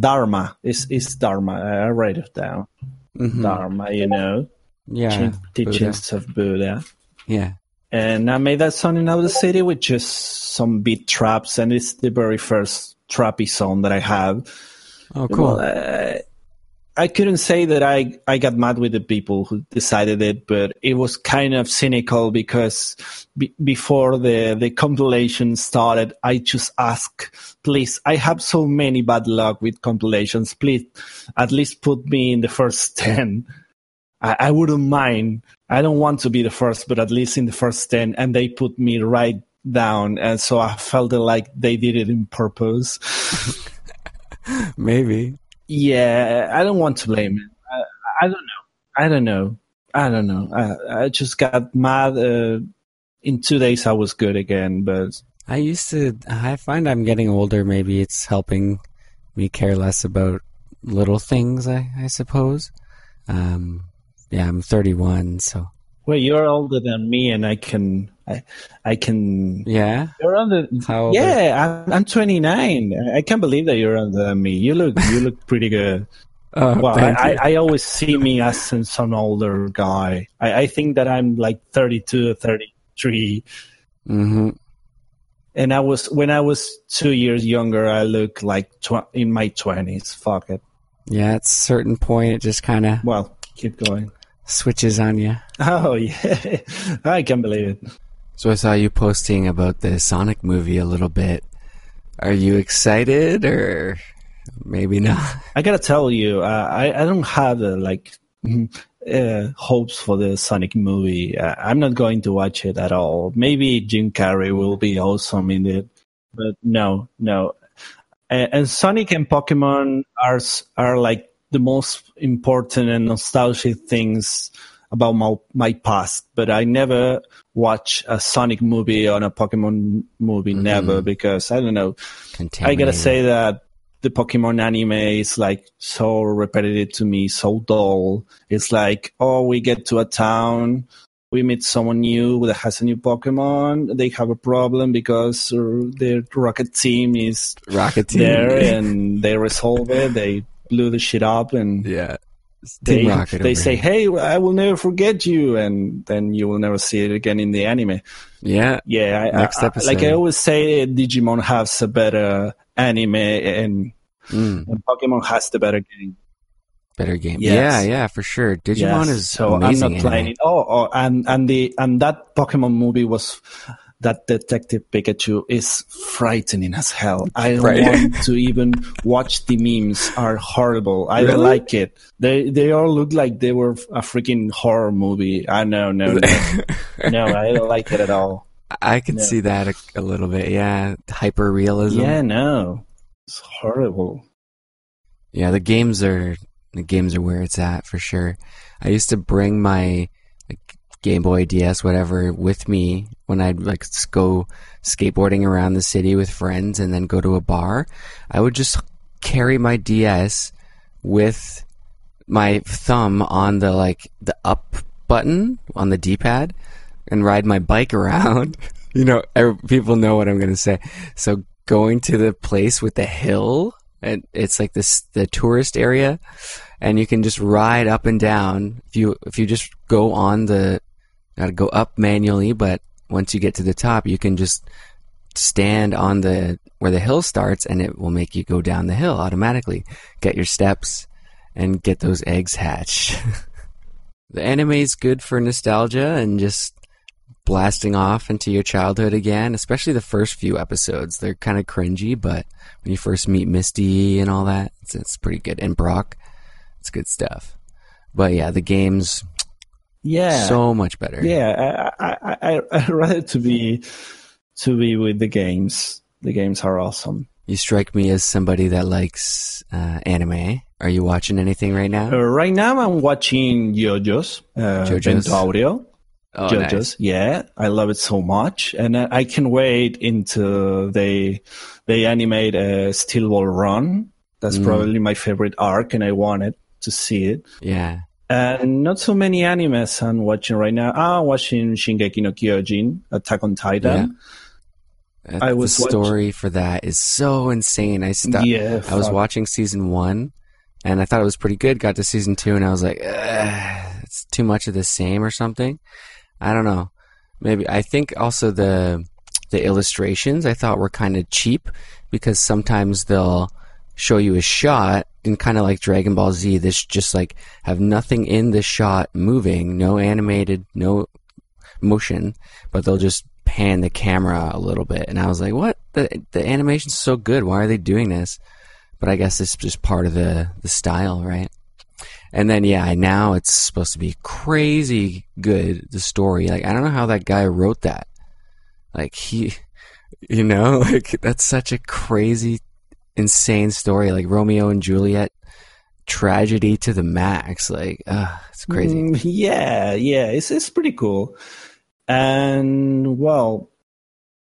Dharma. It's Dharma. I write it down. Mm-hmm. Dharma, you know. Yeah. Teachings of Buddha. Yeah. And I made that song in Outer City with just some beat traps, and it's the very first trappy song that I have. Oh, cool. Well, I couldn't say that I got mad with the people who decided it, but it was kind of cynical because before the compilation started, I just asked, please, I have so many bad luck with compilations. Please, at least put me in the first 10. I wouldn't mind. I don't want to be the first, but at least in the first 10. And they put me right down. And so I felt like they did it in purpose. Maybe. Yeah, I don't want to blame him. I don't know. I just got mad. In 2 days, I was good again. But I find I'm getting older. Maybe it's helping me care less about little things, I suppose. Yeah, I'm 31, so. Well, you're older than me, and I can. Yeah. You're older. How old? Yeah, I'm 29. I can't believe that you're older than me. You look pretty good. Oh, well, I always see me as some older guy. I think that I'm like 32 or 33. Mm-hmm. And when I was 2 years younger, I looked like in my 20s. Fuck it. Yeah, at a certain point, it just kind of. Well, keep going. Switches on you. Oh, yeah. I can't believe it. So I saw you posting about the Sonic movie a little bit. Are you excited or maybe not? I got to tell you, I don't have hopes for the Sonic movie. I'm not going to watch it at all. Maybe Jim Carrey will be awesome in it, but no. And Sonic and Pokemon are like the most important and nostalgic things about my past, but I never watch a Sonic movie or a Pokemon movie, mm-hmm. never, because I don't know. I gotta say that the Pokemon anime is like so repetitive to me, so dull. It's like, oh, we get to a town, we meet someone new that has a new Pokemon. They have a problem because their rocket team there, and they resolve it. They blew the shit up, and yeah, they say, "Hey, I will never forget you," and then you will never see it again in the anime. Yeah. Next episode, like I always say, Digimon has a better anime, and Pokemon has the better game. Better game, yes. yeah, for sure. Digimon is so amazing. I'm not playing it. Oh, and that Pokemon movie was. That Detective Pikachu is frightening as hell. I don't want to even watch. The memes are horrible. I don't like it. They all look like they were a freaking horror movie. I no. No, I don't like it at all. I can see that a little bit. Yeah, hyper-realism. Yeah, no. It's horrible. Yeah, the games are The games are where it's at for sure. I used to bring my Game Boy, DS, whatever, with me when I'd like go skateboarding around the city with friends and then go to a bar. I would just carry my DS with my thumb on the the up button on the D-pad and ride my bike around. You know, people know what I'm going to say. So going to the place with the hill, and it's like this the tourist area, and you can just ride up and down. If you just go on the, gotta go up manually, but once you get to the top, you can just stand on the where the hill starts, and it will make you go down the hill automatically. Get your steps and get those eggs hatched. The anime's good for nostalgia and just blasting off into your childhood again, especially the first few episodes. They're kind of cringy, but when you first meet Misty and all that, it's pretty good. And Brock, it's good stuff. But yeah, the games, so much better. Yeah, I'd rather to be with the games. The games are awesome. You strike me as somebody that likes anime. Are you watching anything right now? Right now, I'm watching JoJo's Audio. Oh, JoJo's, nice. Yeah, I love it so much, and I can wait until they animate a Stillwall Run. That's probably my favorite arc, and I wanted to see it. Yeah, and not so many animes I'm watching right now. I'm watching Shingeki no Kyojin, Attack on Titan. Yeah. The story for that is so insane. I was watching season 1, and I thought it was pretty good. Got to season 2, and I was like, it's too much of the same or something. I don't know. Maybe I think also the illustrations I thought were kind of cheap, because sometimes they'll show you a shot and kind of like Dragon Ball Z, this just like have nothing in the shot moving, no animated, no motion, but they'll just pan the camera a little bit. And I was like, what? The animation's so good. Why are they doing this? But I guess it's just part of the style, right? And then, yeah, now it's supposed to be crazy good, the story. Like, I don't know how that guy wrote that. Like, that's such a crazy, insane story. Like, Romeo and Juliet, tragedy to the max. Like, it's crazy. Yeah, it's pretty cool. And, well,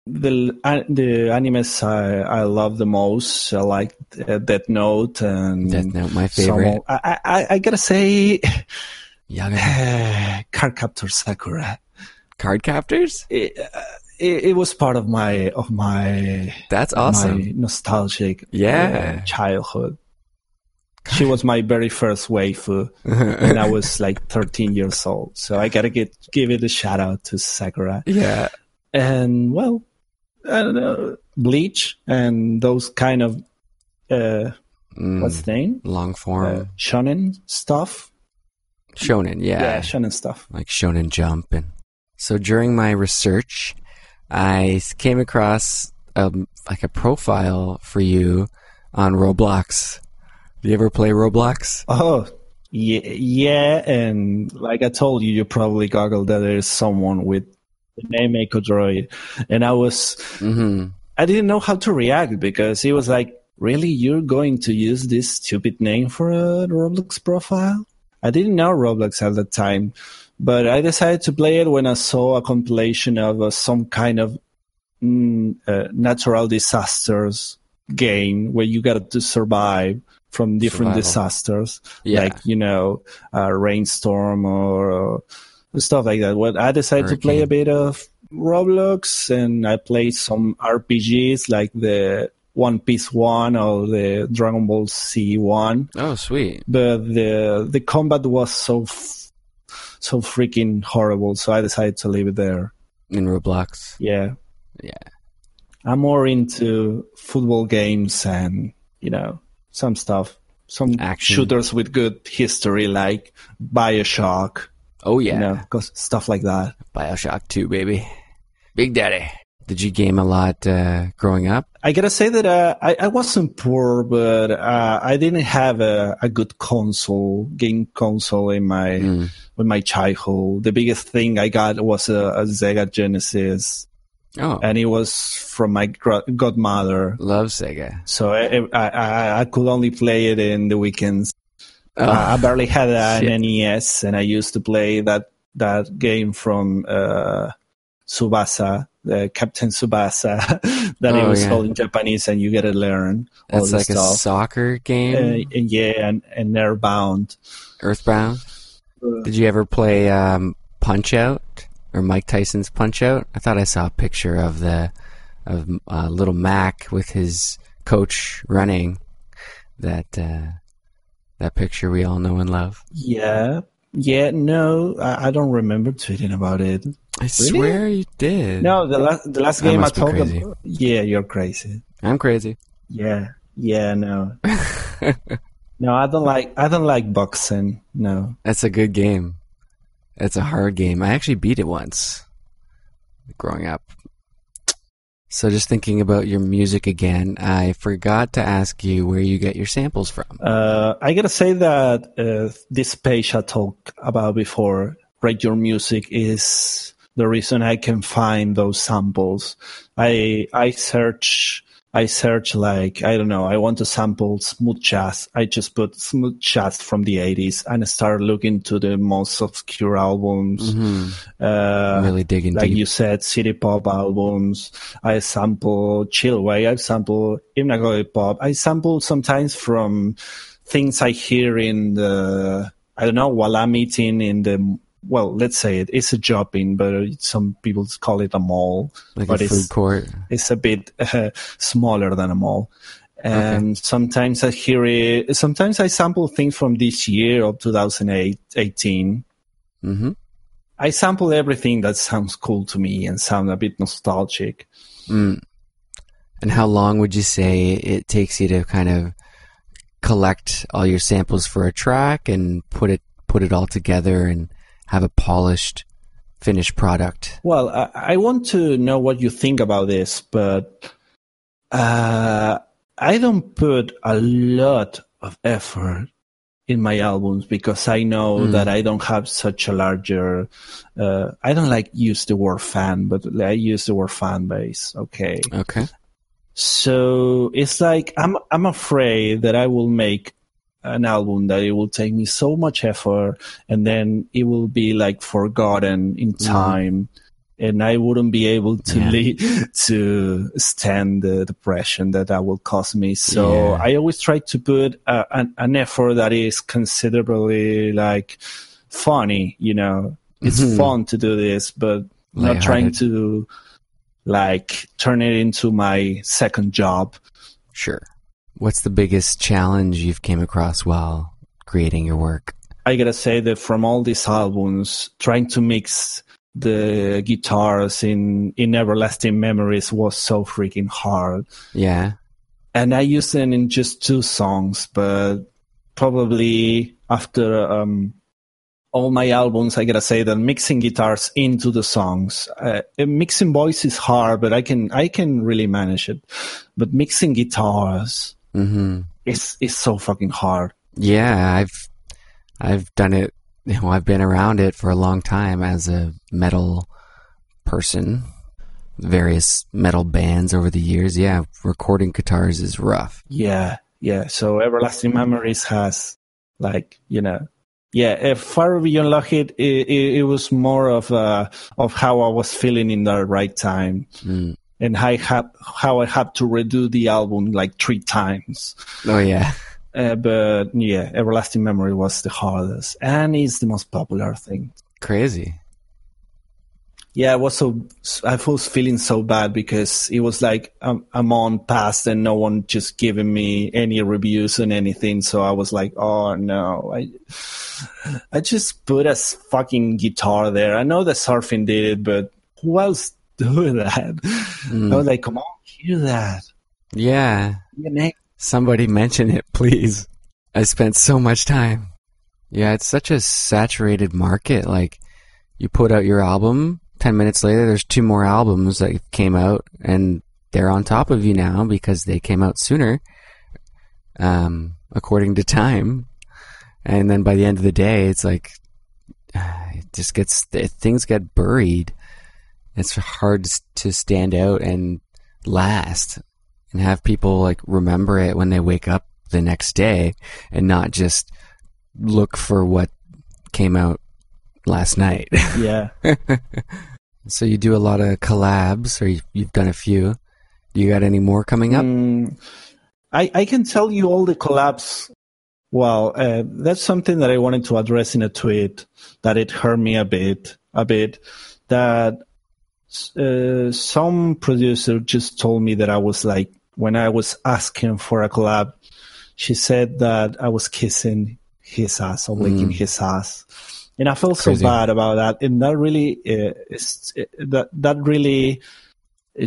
the animes I love the most, I like Death Note and my favorite. I gotta say, Cardcaptor Sakura. Cardcaptors? It was part of my. That's awesome. My nostalgic childhood. God. She was my very first waifu, and I was like 13 years old. So I gotta give it a shout out to Sakura. Yeah, and well. I don't know, Bleach and those kind of what's the name? Long form shonen stuff. Shonen, yeah, shonen stuff like Shonen Jump. And so during my research, I came across a profile for you on Roblox. Do you ever play Roblox? Oh. Yeah, and like I told you, you probably googled that there's someone with the name Echo Droid, and I didn't know how to react, because he was like, really, you're going to use this stupid name for a Roblox profile? I didn't know Roblox at the time, but I decided to play it when I saw a compilation of some kind of natural disasters game where you got to survive from different disasters, like, a rainstorm or stuff like that. Well, I decided to play a bit of Roblox, and I played some RPGs like the One Piece one or the Dragon Ball Z one. Oh, sweet. But the combat was so freaking horrible, so I decided to leave it there. In Roblox? Yeah. I'm more into football games and, some stuff. Some action shooters with good history like Bioshock. Oh, yeah. Stuff like that. Bioshock 2, baby. Big Daddy. Did you game a lot growing up? I got to say that I wasn't poor, but I didn't have a good game console in my childhood. The biggest thing I got was a Sega Genesis. Oh. And it was from my godmother. Love Sega. So I could only play it in the weekends. I barely had an NES, and I used to play that game from Tsubasa, Captain Tsubasa, that it was called in Japanese, and you get to learn all this stuff. That's like a soccer game? And Airbound. Earthbound? Did you ever play Punch-Out, or Mike Tyson's Punch-Out? I thought I saw a picture of little Mac with his coach running. That picture we all know and love. Yeah. Yeah, no, I don't remember tweeting about it. I swear you did. No, the last game I talked about. Yeah, you're crazy. I'm crazy. Yeah, no. No, I don't like boxing. No. That's a good game. That's a hard game. I actually beat it once growing up. So just thinking about your music again, I forgot to ask you where you get your samples from. I got to say that this page I talked about before, Rate Your Music, is the reason I can find those samples. I search like, I don't know, I want to sample smooth jazz. I just put smooth jazz from the 80s and start looking to the most obscure albums. Mm-hmm. Really digging deep. Like you said, city pop albums. I sample chillwave. I sample Imnagoy pop. I sample sometimes from things I hear in the, I don't know, while I'm eating in the, well, let's say it's a shopping, but some people call it a mall. Like but a food court. It's a bit smaller than a mall. And sometimes I hear it. Sometimes I sample things from this year of 2018. Mm-hmm. I sample everything that sounds cool to me and sound a bit nostalgic. Mm. And how long would you say it takes you to kind of collect all your samples for a track and put it all together and have a polished, finished product? Well, I want to know what you think about this, but I don't put a lot of effort in my albums because I know that I don't have such a larger... I don't like use the word fan, but I use the word fan base, okay? So it's like I'm afraid that I will make an album that it will take me so much effort and then it will be like forgotten in time and I wouldn't be able to to stand the depression that will cause me. So I always try to put an effort that is considerably like funny, you know, it's fun to do this, but not trying to like turn it into my second job. Sure. What's the biggest challenge you've came across while creating your work? I gotta say that from all these albums, trying to mix the guitars in Everlasting Memories was so freaking hard. Yeah. And I used it in just 2 songs, but probably after all my albums, I gotta say that mixing guitars into the songs, mixing voice is hard, but I can really manage it. But mixing guitars... Mm-hmm. It's so fucking hard. Yeah, I've done it. You know, I've been around it for a long time as a metal person. Various metal bands over the years. Yeah, recording guitars is rough. Yeah. So Everlasting Memories has, like, you know, Far Beyond Logic. It was more of how I was feeling in the right time. Mm. And how I had to redo the album like 3 times. Oh, yeah. But yeah, Everlasting Memory was the hardest. And it's the most popular thing. Crazy. Yeah, I was feeling so bad because it was like I'm on past and no one just giving me any reviews and anything. So I was like, oh, no. I just put a fucking guitar there. I know that Surfing did it, but who else do that? I was like, come on, hear that. Yeah. Somebody mention it, please. I spent so much time. Yeah, it's such a saturated market. Like, you put out your album, 10 minutes later, there's 2 more albums that came out, and they're on top of you now because they came out sooner, according to time. And then by the end of the day, it's like, it just things get buried. It's hard to stand out and last and have people like remember it when they wake up the next day and not just look for what came out last night. Yeah. So you do a lot of collabs, or you've done a few. Do you got any more coming up? I can tell you all the collabs. Well, that's something that I wanted to address in a tweet, that it hurt me a bit, that some producer just told me that I was like, when I was asking for a collab, she said that I was kissing his ass or licking his ass. And I felt so bad about that. And that really, it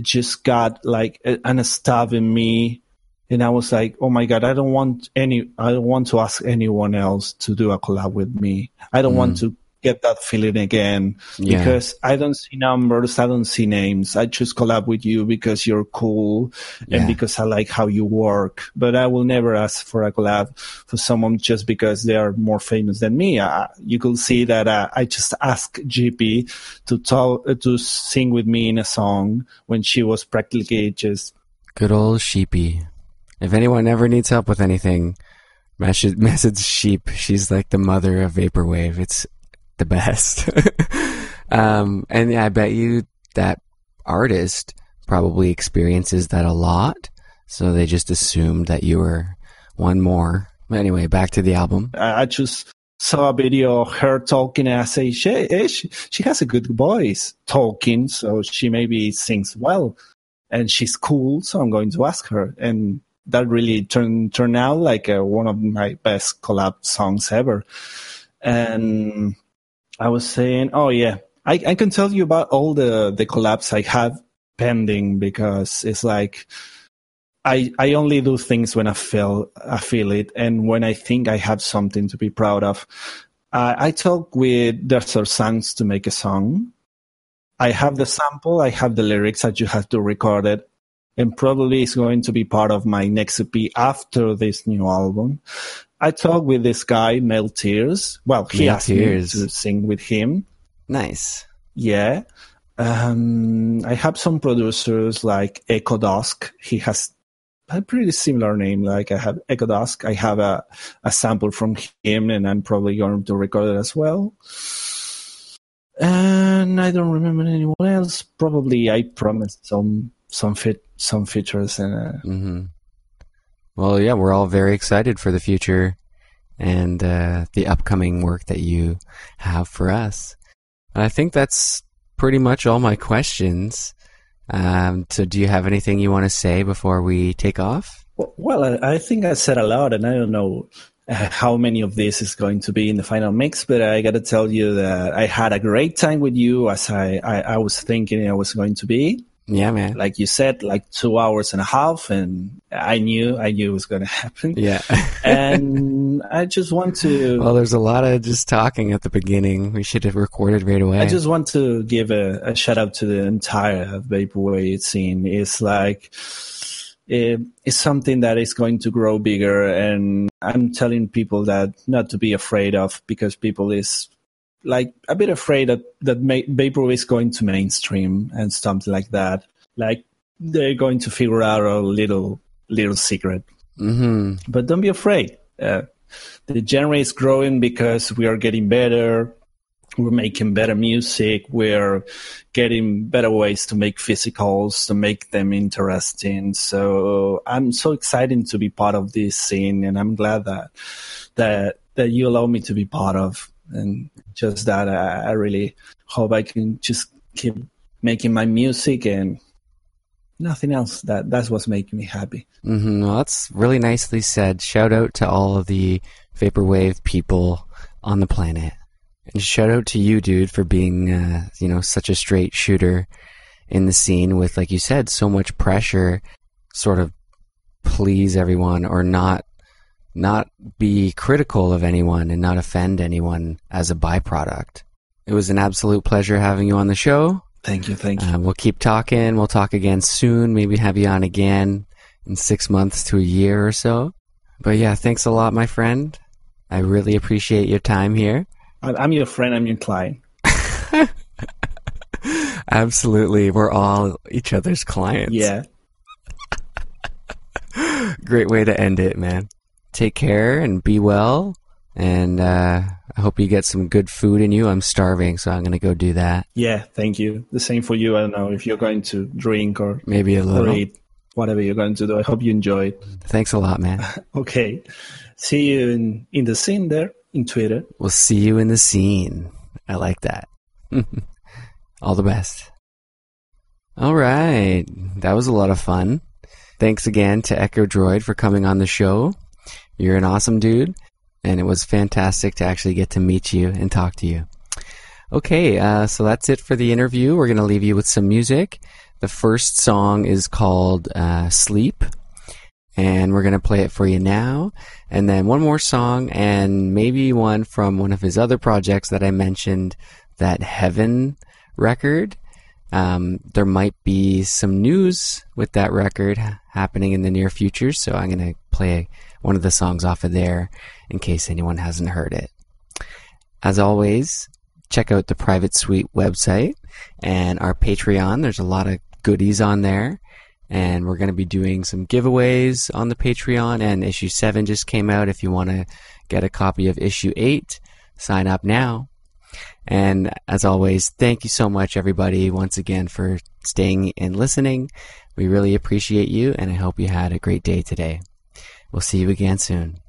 just got like a stab in me. And I was like, oh my God, I don't want to ask anyone else to do a collab with me. I don't want to get that feeling again because I don't see numbers. I don't see names. I just collab with you because you're cool and because I like how you work, but I will never ask for a collab for someone just because they are more famous than me. You can see that I just asked Sheepy to sing with me in a song when she was practically just good old Sheepy. If anyone ever needs help with anything, message Sheep. She's like the mother of Vaporwave. It's the best. And I bet you that artist probably experiences that a lot. So they just assumed that you were one more. But anyway, back to the album. I just saw a video of her talking, and I say, she has a good voice talking, so she maybe sings well. And she's cool, so I'm going to ask her. And that really turned out like one of my best collab songs ever. And I was saying, oh yeah, I can tell you about all the collabs I have pending, because it's like I only do things when I feel it, and when I think I have something to be proud of. I talk with Desert Sands to make a song. I have the sample, I have the lyrics, I just have to record it. And probably it's going to be part of my next EP after this new album. I talked with this guy, Mel Tears. Well, he asked me to sing with him. Nice. Yeah. I have some producers like Echo Dusk. He has a pretty similar name. Like I have Echo Dusk. I have a sample from him, and I'm probably going to record it as well. And I don't remember anyone else. Probably I promised some features. And well, yeah, we're all very excited for the future and the upcoming work that you have for us. And I think that's pretty much all my questions. So do you have anything you want to say before we take off? Well, I think I said a lot, and I don't know how many of this is going to be in the final mix, but I got to tell you that I had a great time with you, as I was thinking I was going to be. Yeah, man. Like you said, like 2.5 hours, and I knew it was going to happen. Yeah. And I just want to... Well, there's a lot of just talking at the beginning. We should have recorded right away. I just want to give a shout out to the entire Vaporwave scene. It's like... It's something that is going to grow bigger, and I'm telling people that not to be afraid of, because people is like a bit afraid that Vaporwave is going to mainstream and something like that. Like they're going to figure out a little secret. Mm-hmm. But don't be afraid. The genre is growing because we are getting better. We're making better music. We're getting better ways to make physicals, to make them interesting. So I'm so excited to be part of this scene, and I'm glad that you allow me to be part of. And just that, I really hope I can just keep making my music and nothing else. That's what's making me happy. Mm-hmm. Well, that's really nicely said. Shout out to all of the Vaporwave people on the planet. And shout out to you, dude, for being, such a straight shooter in the scene with, like you said, so much pressure, sort of please everyone or not be critical of anyone and not offend anyone as a byproduct. It was an absolute pleasure having you on the show. Thank you. We'll keep talking. We'll talk again soon. Maybe have you on again in 6 months to a year or so. But yeah, thanks a lot, my friend. I really appreciate your time here. I'm your friend, I'm your client. Absolutely. We're all each other's clients. Yeah. Great way to end it, man. Take care and be well, And I hope you get some good food in you. I'm starving, so I'm going to go do that. Yeah, thank you. The same for you. I don't know if you're going to drink or maybe a little. Or eat, whatever you're going to do. I hope you enjoy it. Thanks a lot, man. Okay. See you in the scene there in Twitter. We'll see you in the scene. I like that. All the best. All right. That was a lot of fun. Thanks again to Echo Droid for coming on the show. You're an awesome dude. And it was fantastic to actually get to meet you and talk to you. Okay, so that's it for the interview. We're going to leave you with some music. The first song is called Sleep. And we're going to play it for you now. And then one more song and maybe one from one of his other projects that I mentioned, that Heaven record. There might be some news with that record happening in the near future. So I'm going to play one of the songs off of there in case anyone hasn't heard it. As always, check out the Private Suite website and our Patreon. There's a lot of goodies on there. And we're going to be doing some giveaways on the Patreon. And issue 7 just came out. If you want to get a copy of issue 8, sign up now. And as always, thank you so much, everybody, once again for staying and listening. We really appreciate you, and I hope you had a great day today. We'll see you again soon.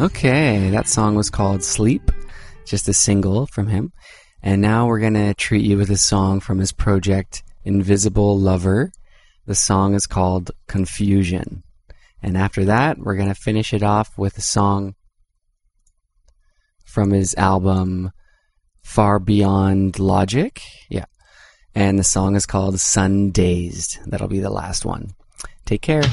Okay, that song was called Sleep, just a single from him. And now we're going to treat you with a song from his project Invisible Lover. The song is called Confusion. And after that, we're going to finish it off with a song from his album Far Beyond Logic. Yeah. And the song is called Sun Dazed. That'll be the last one. Take care.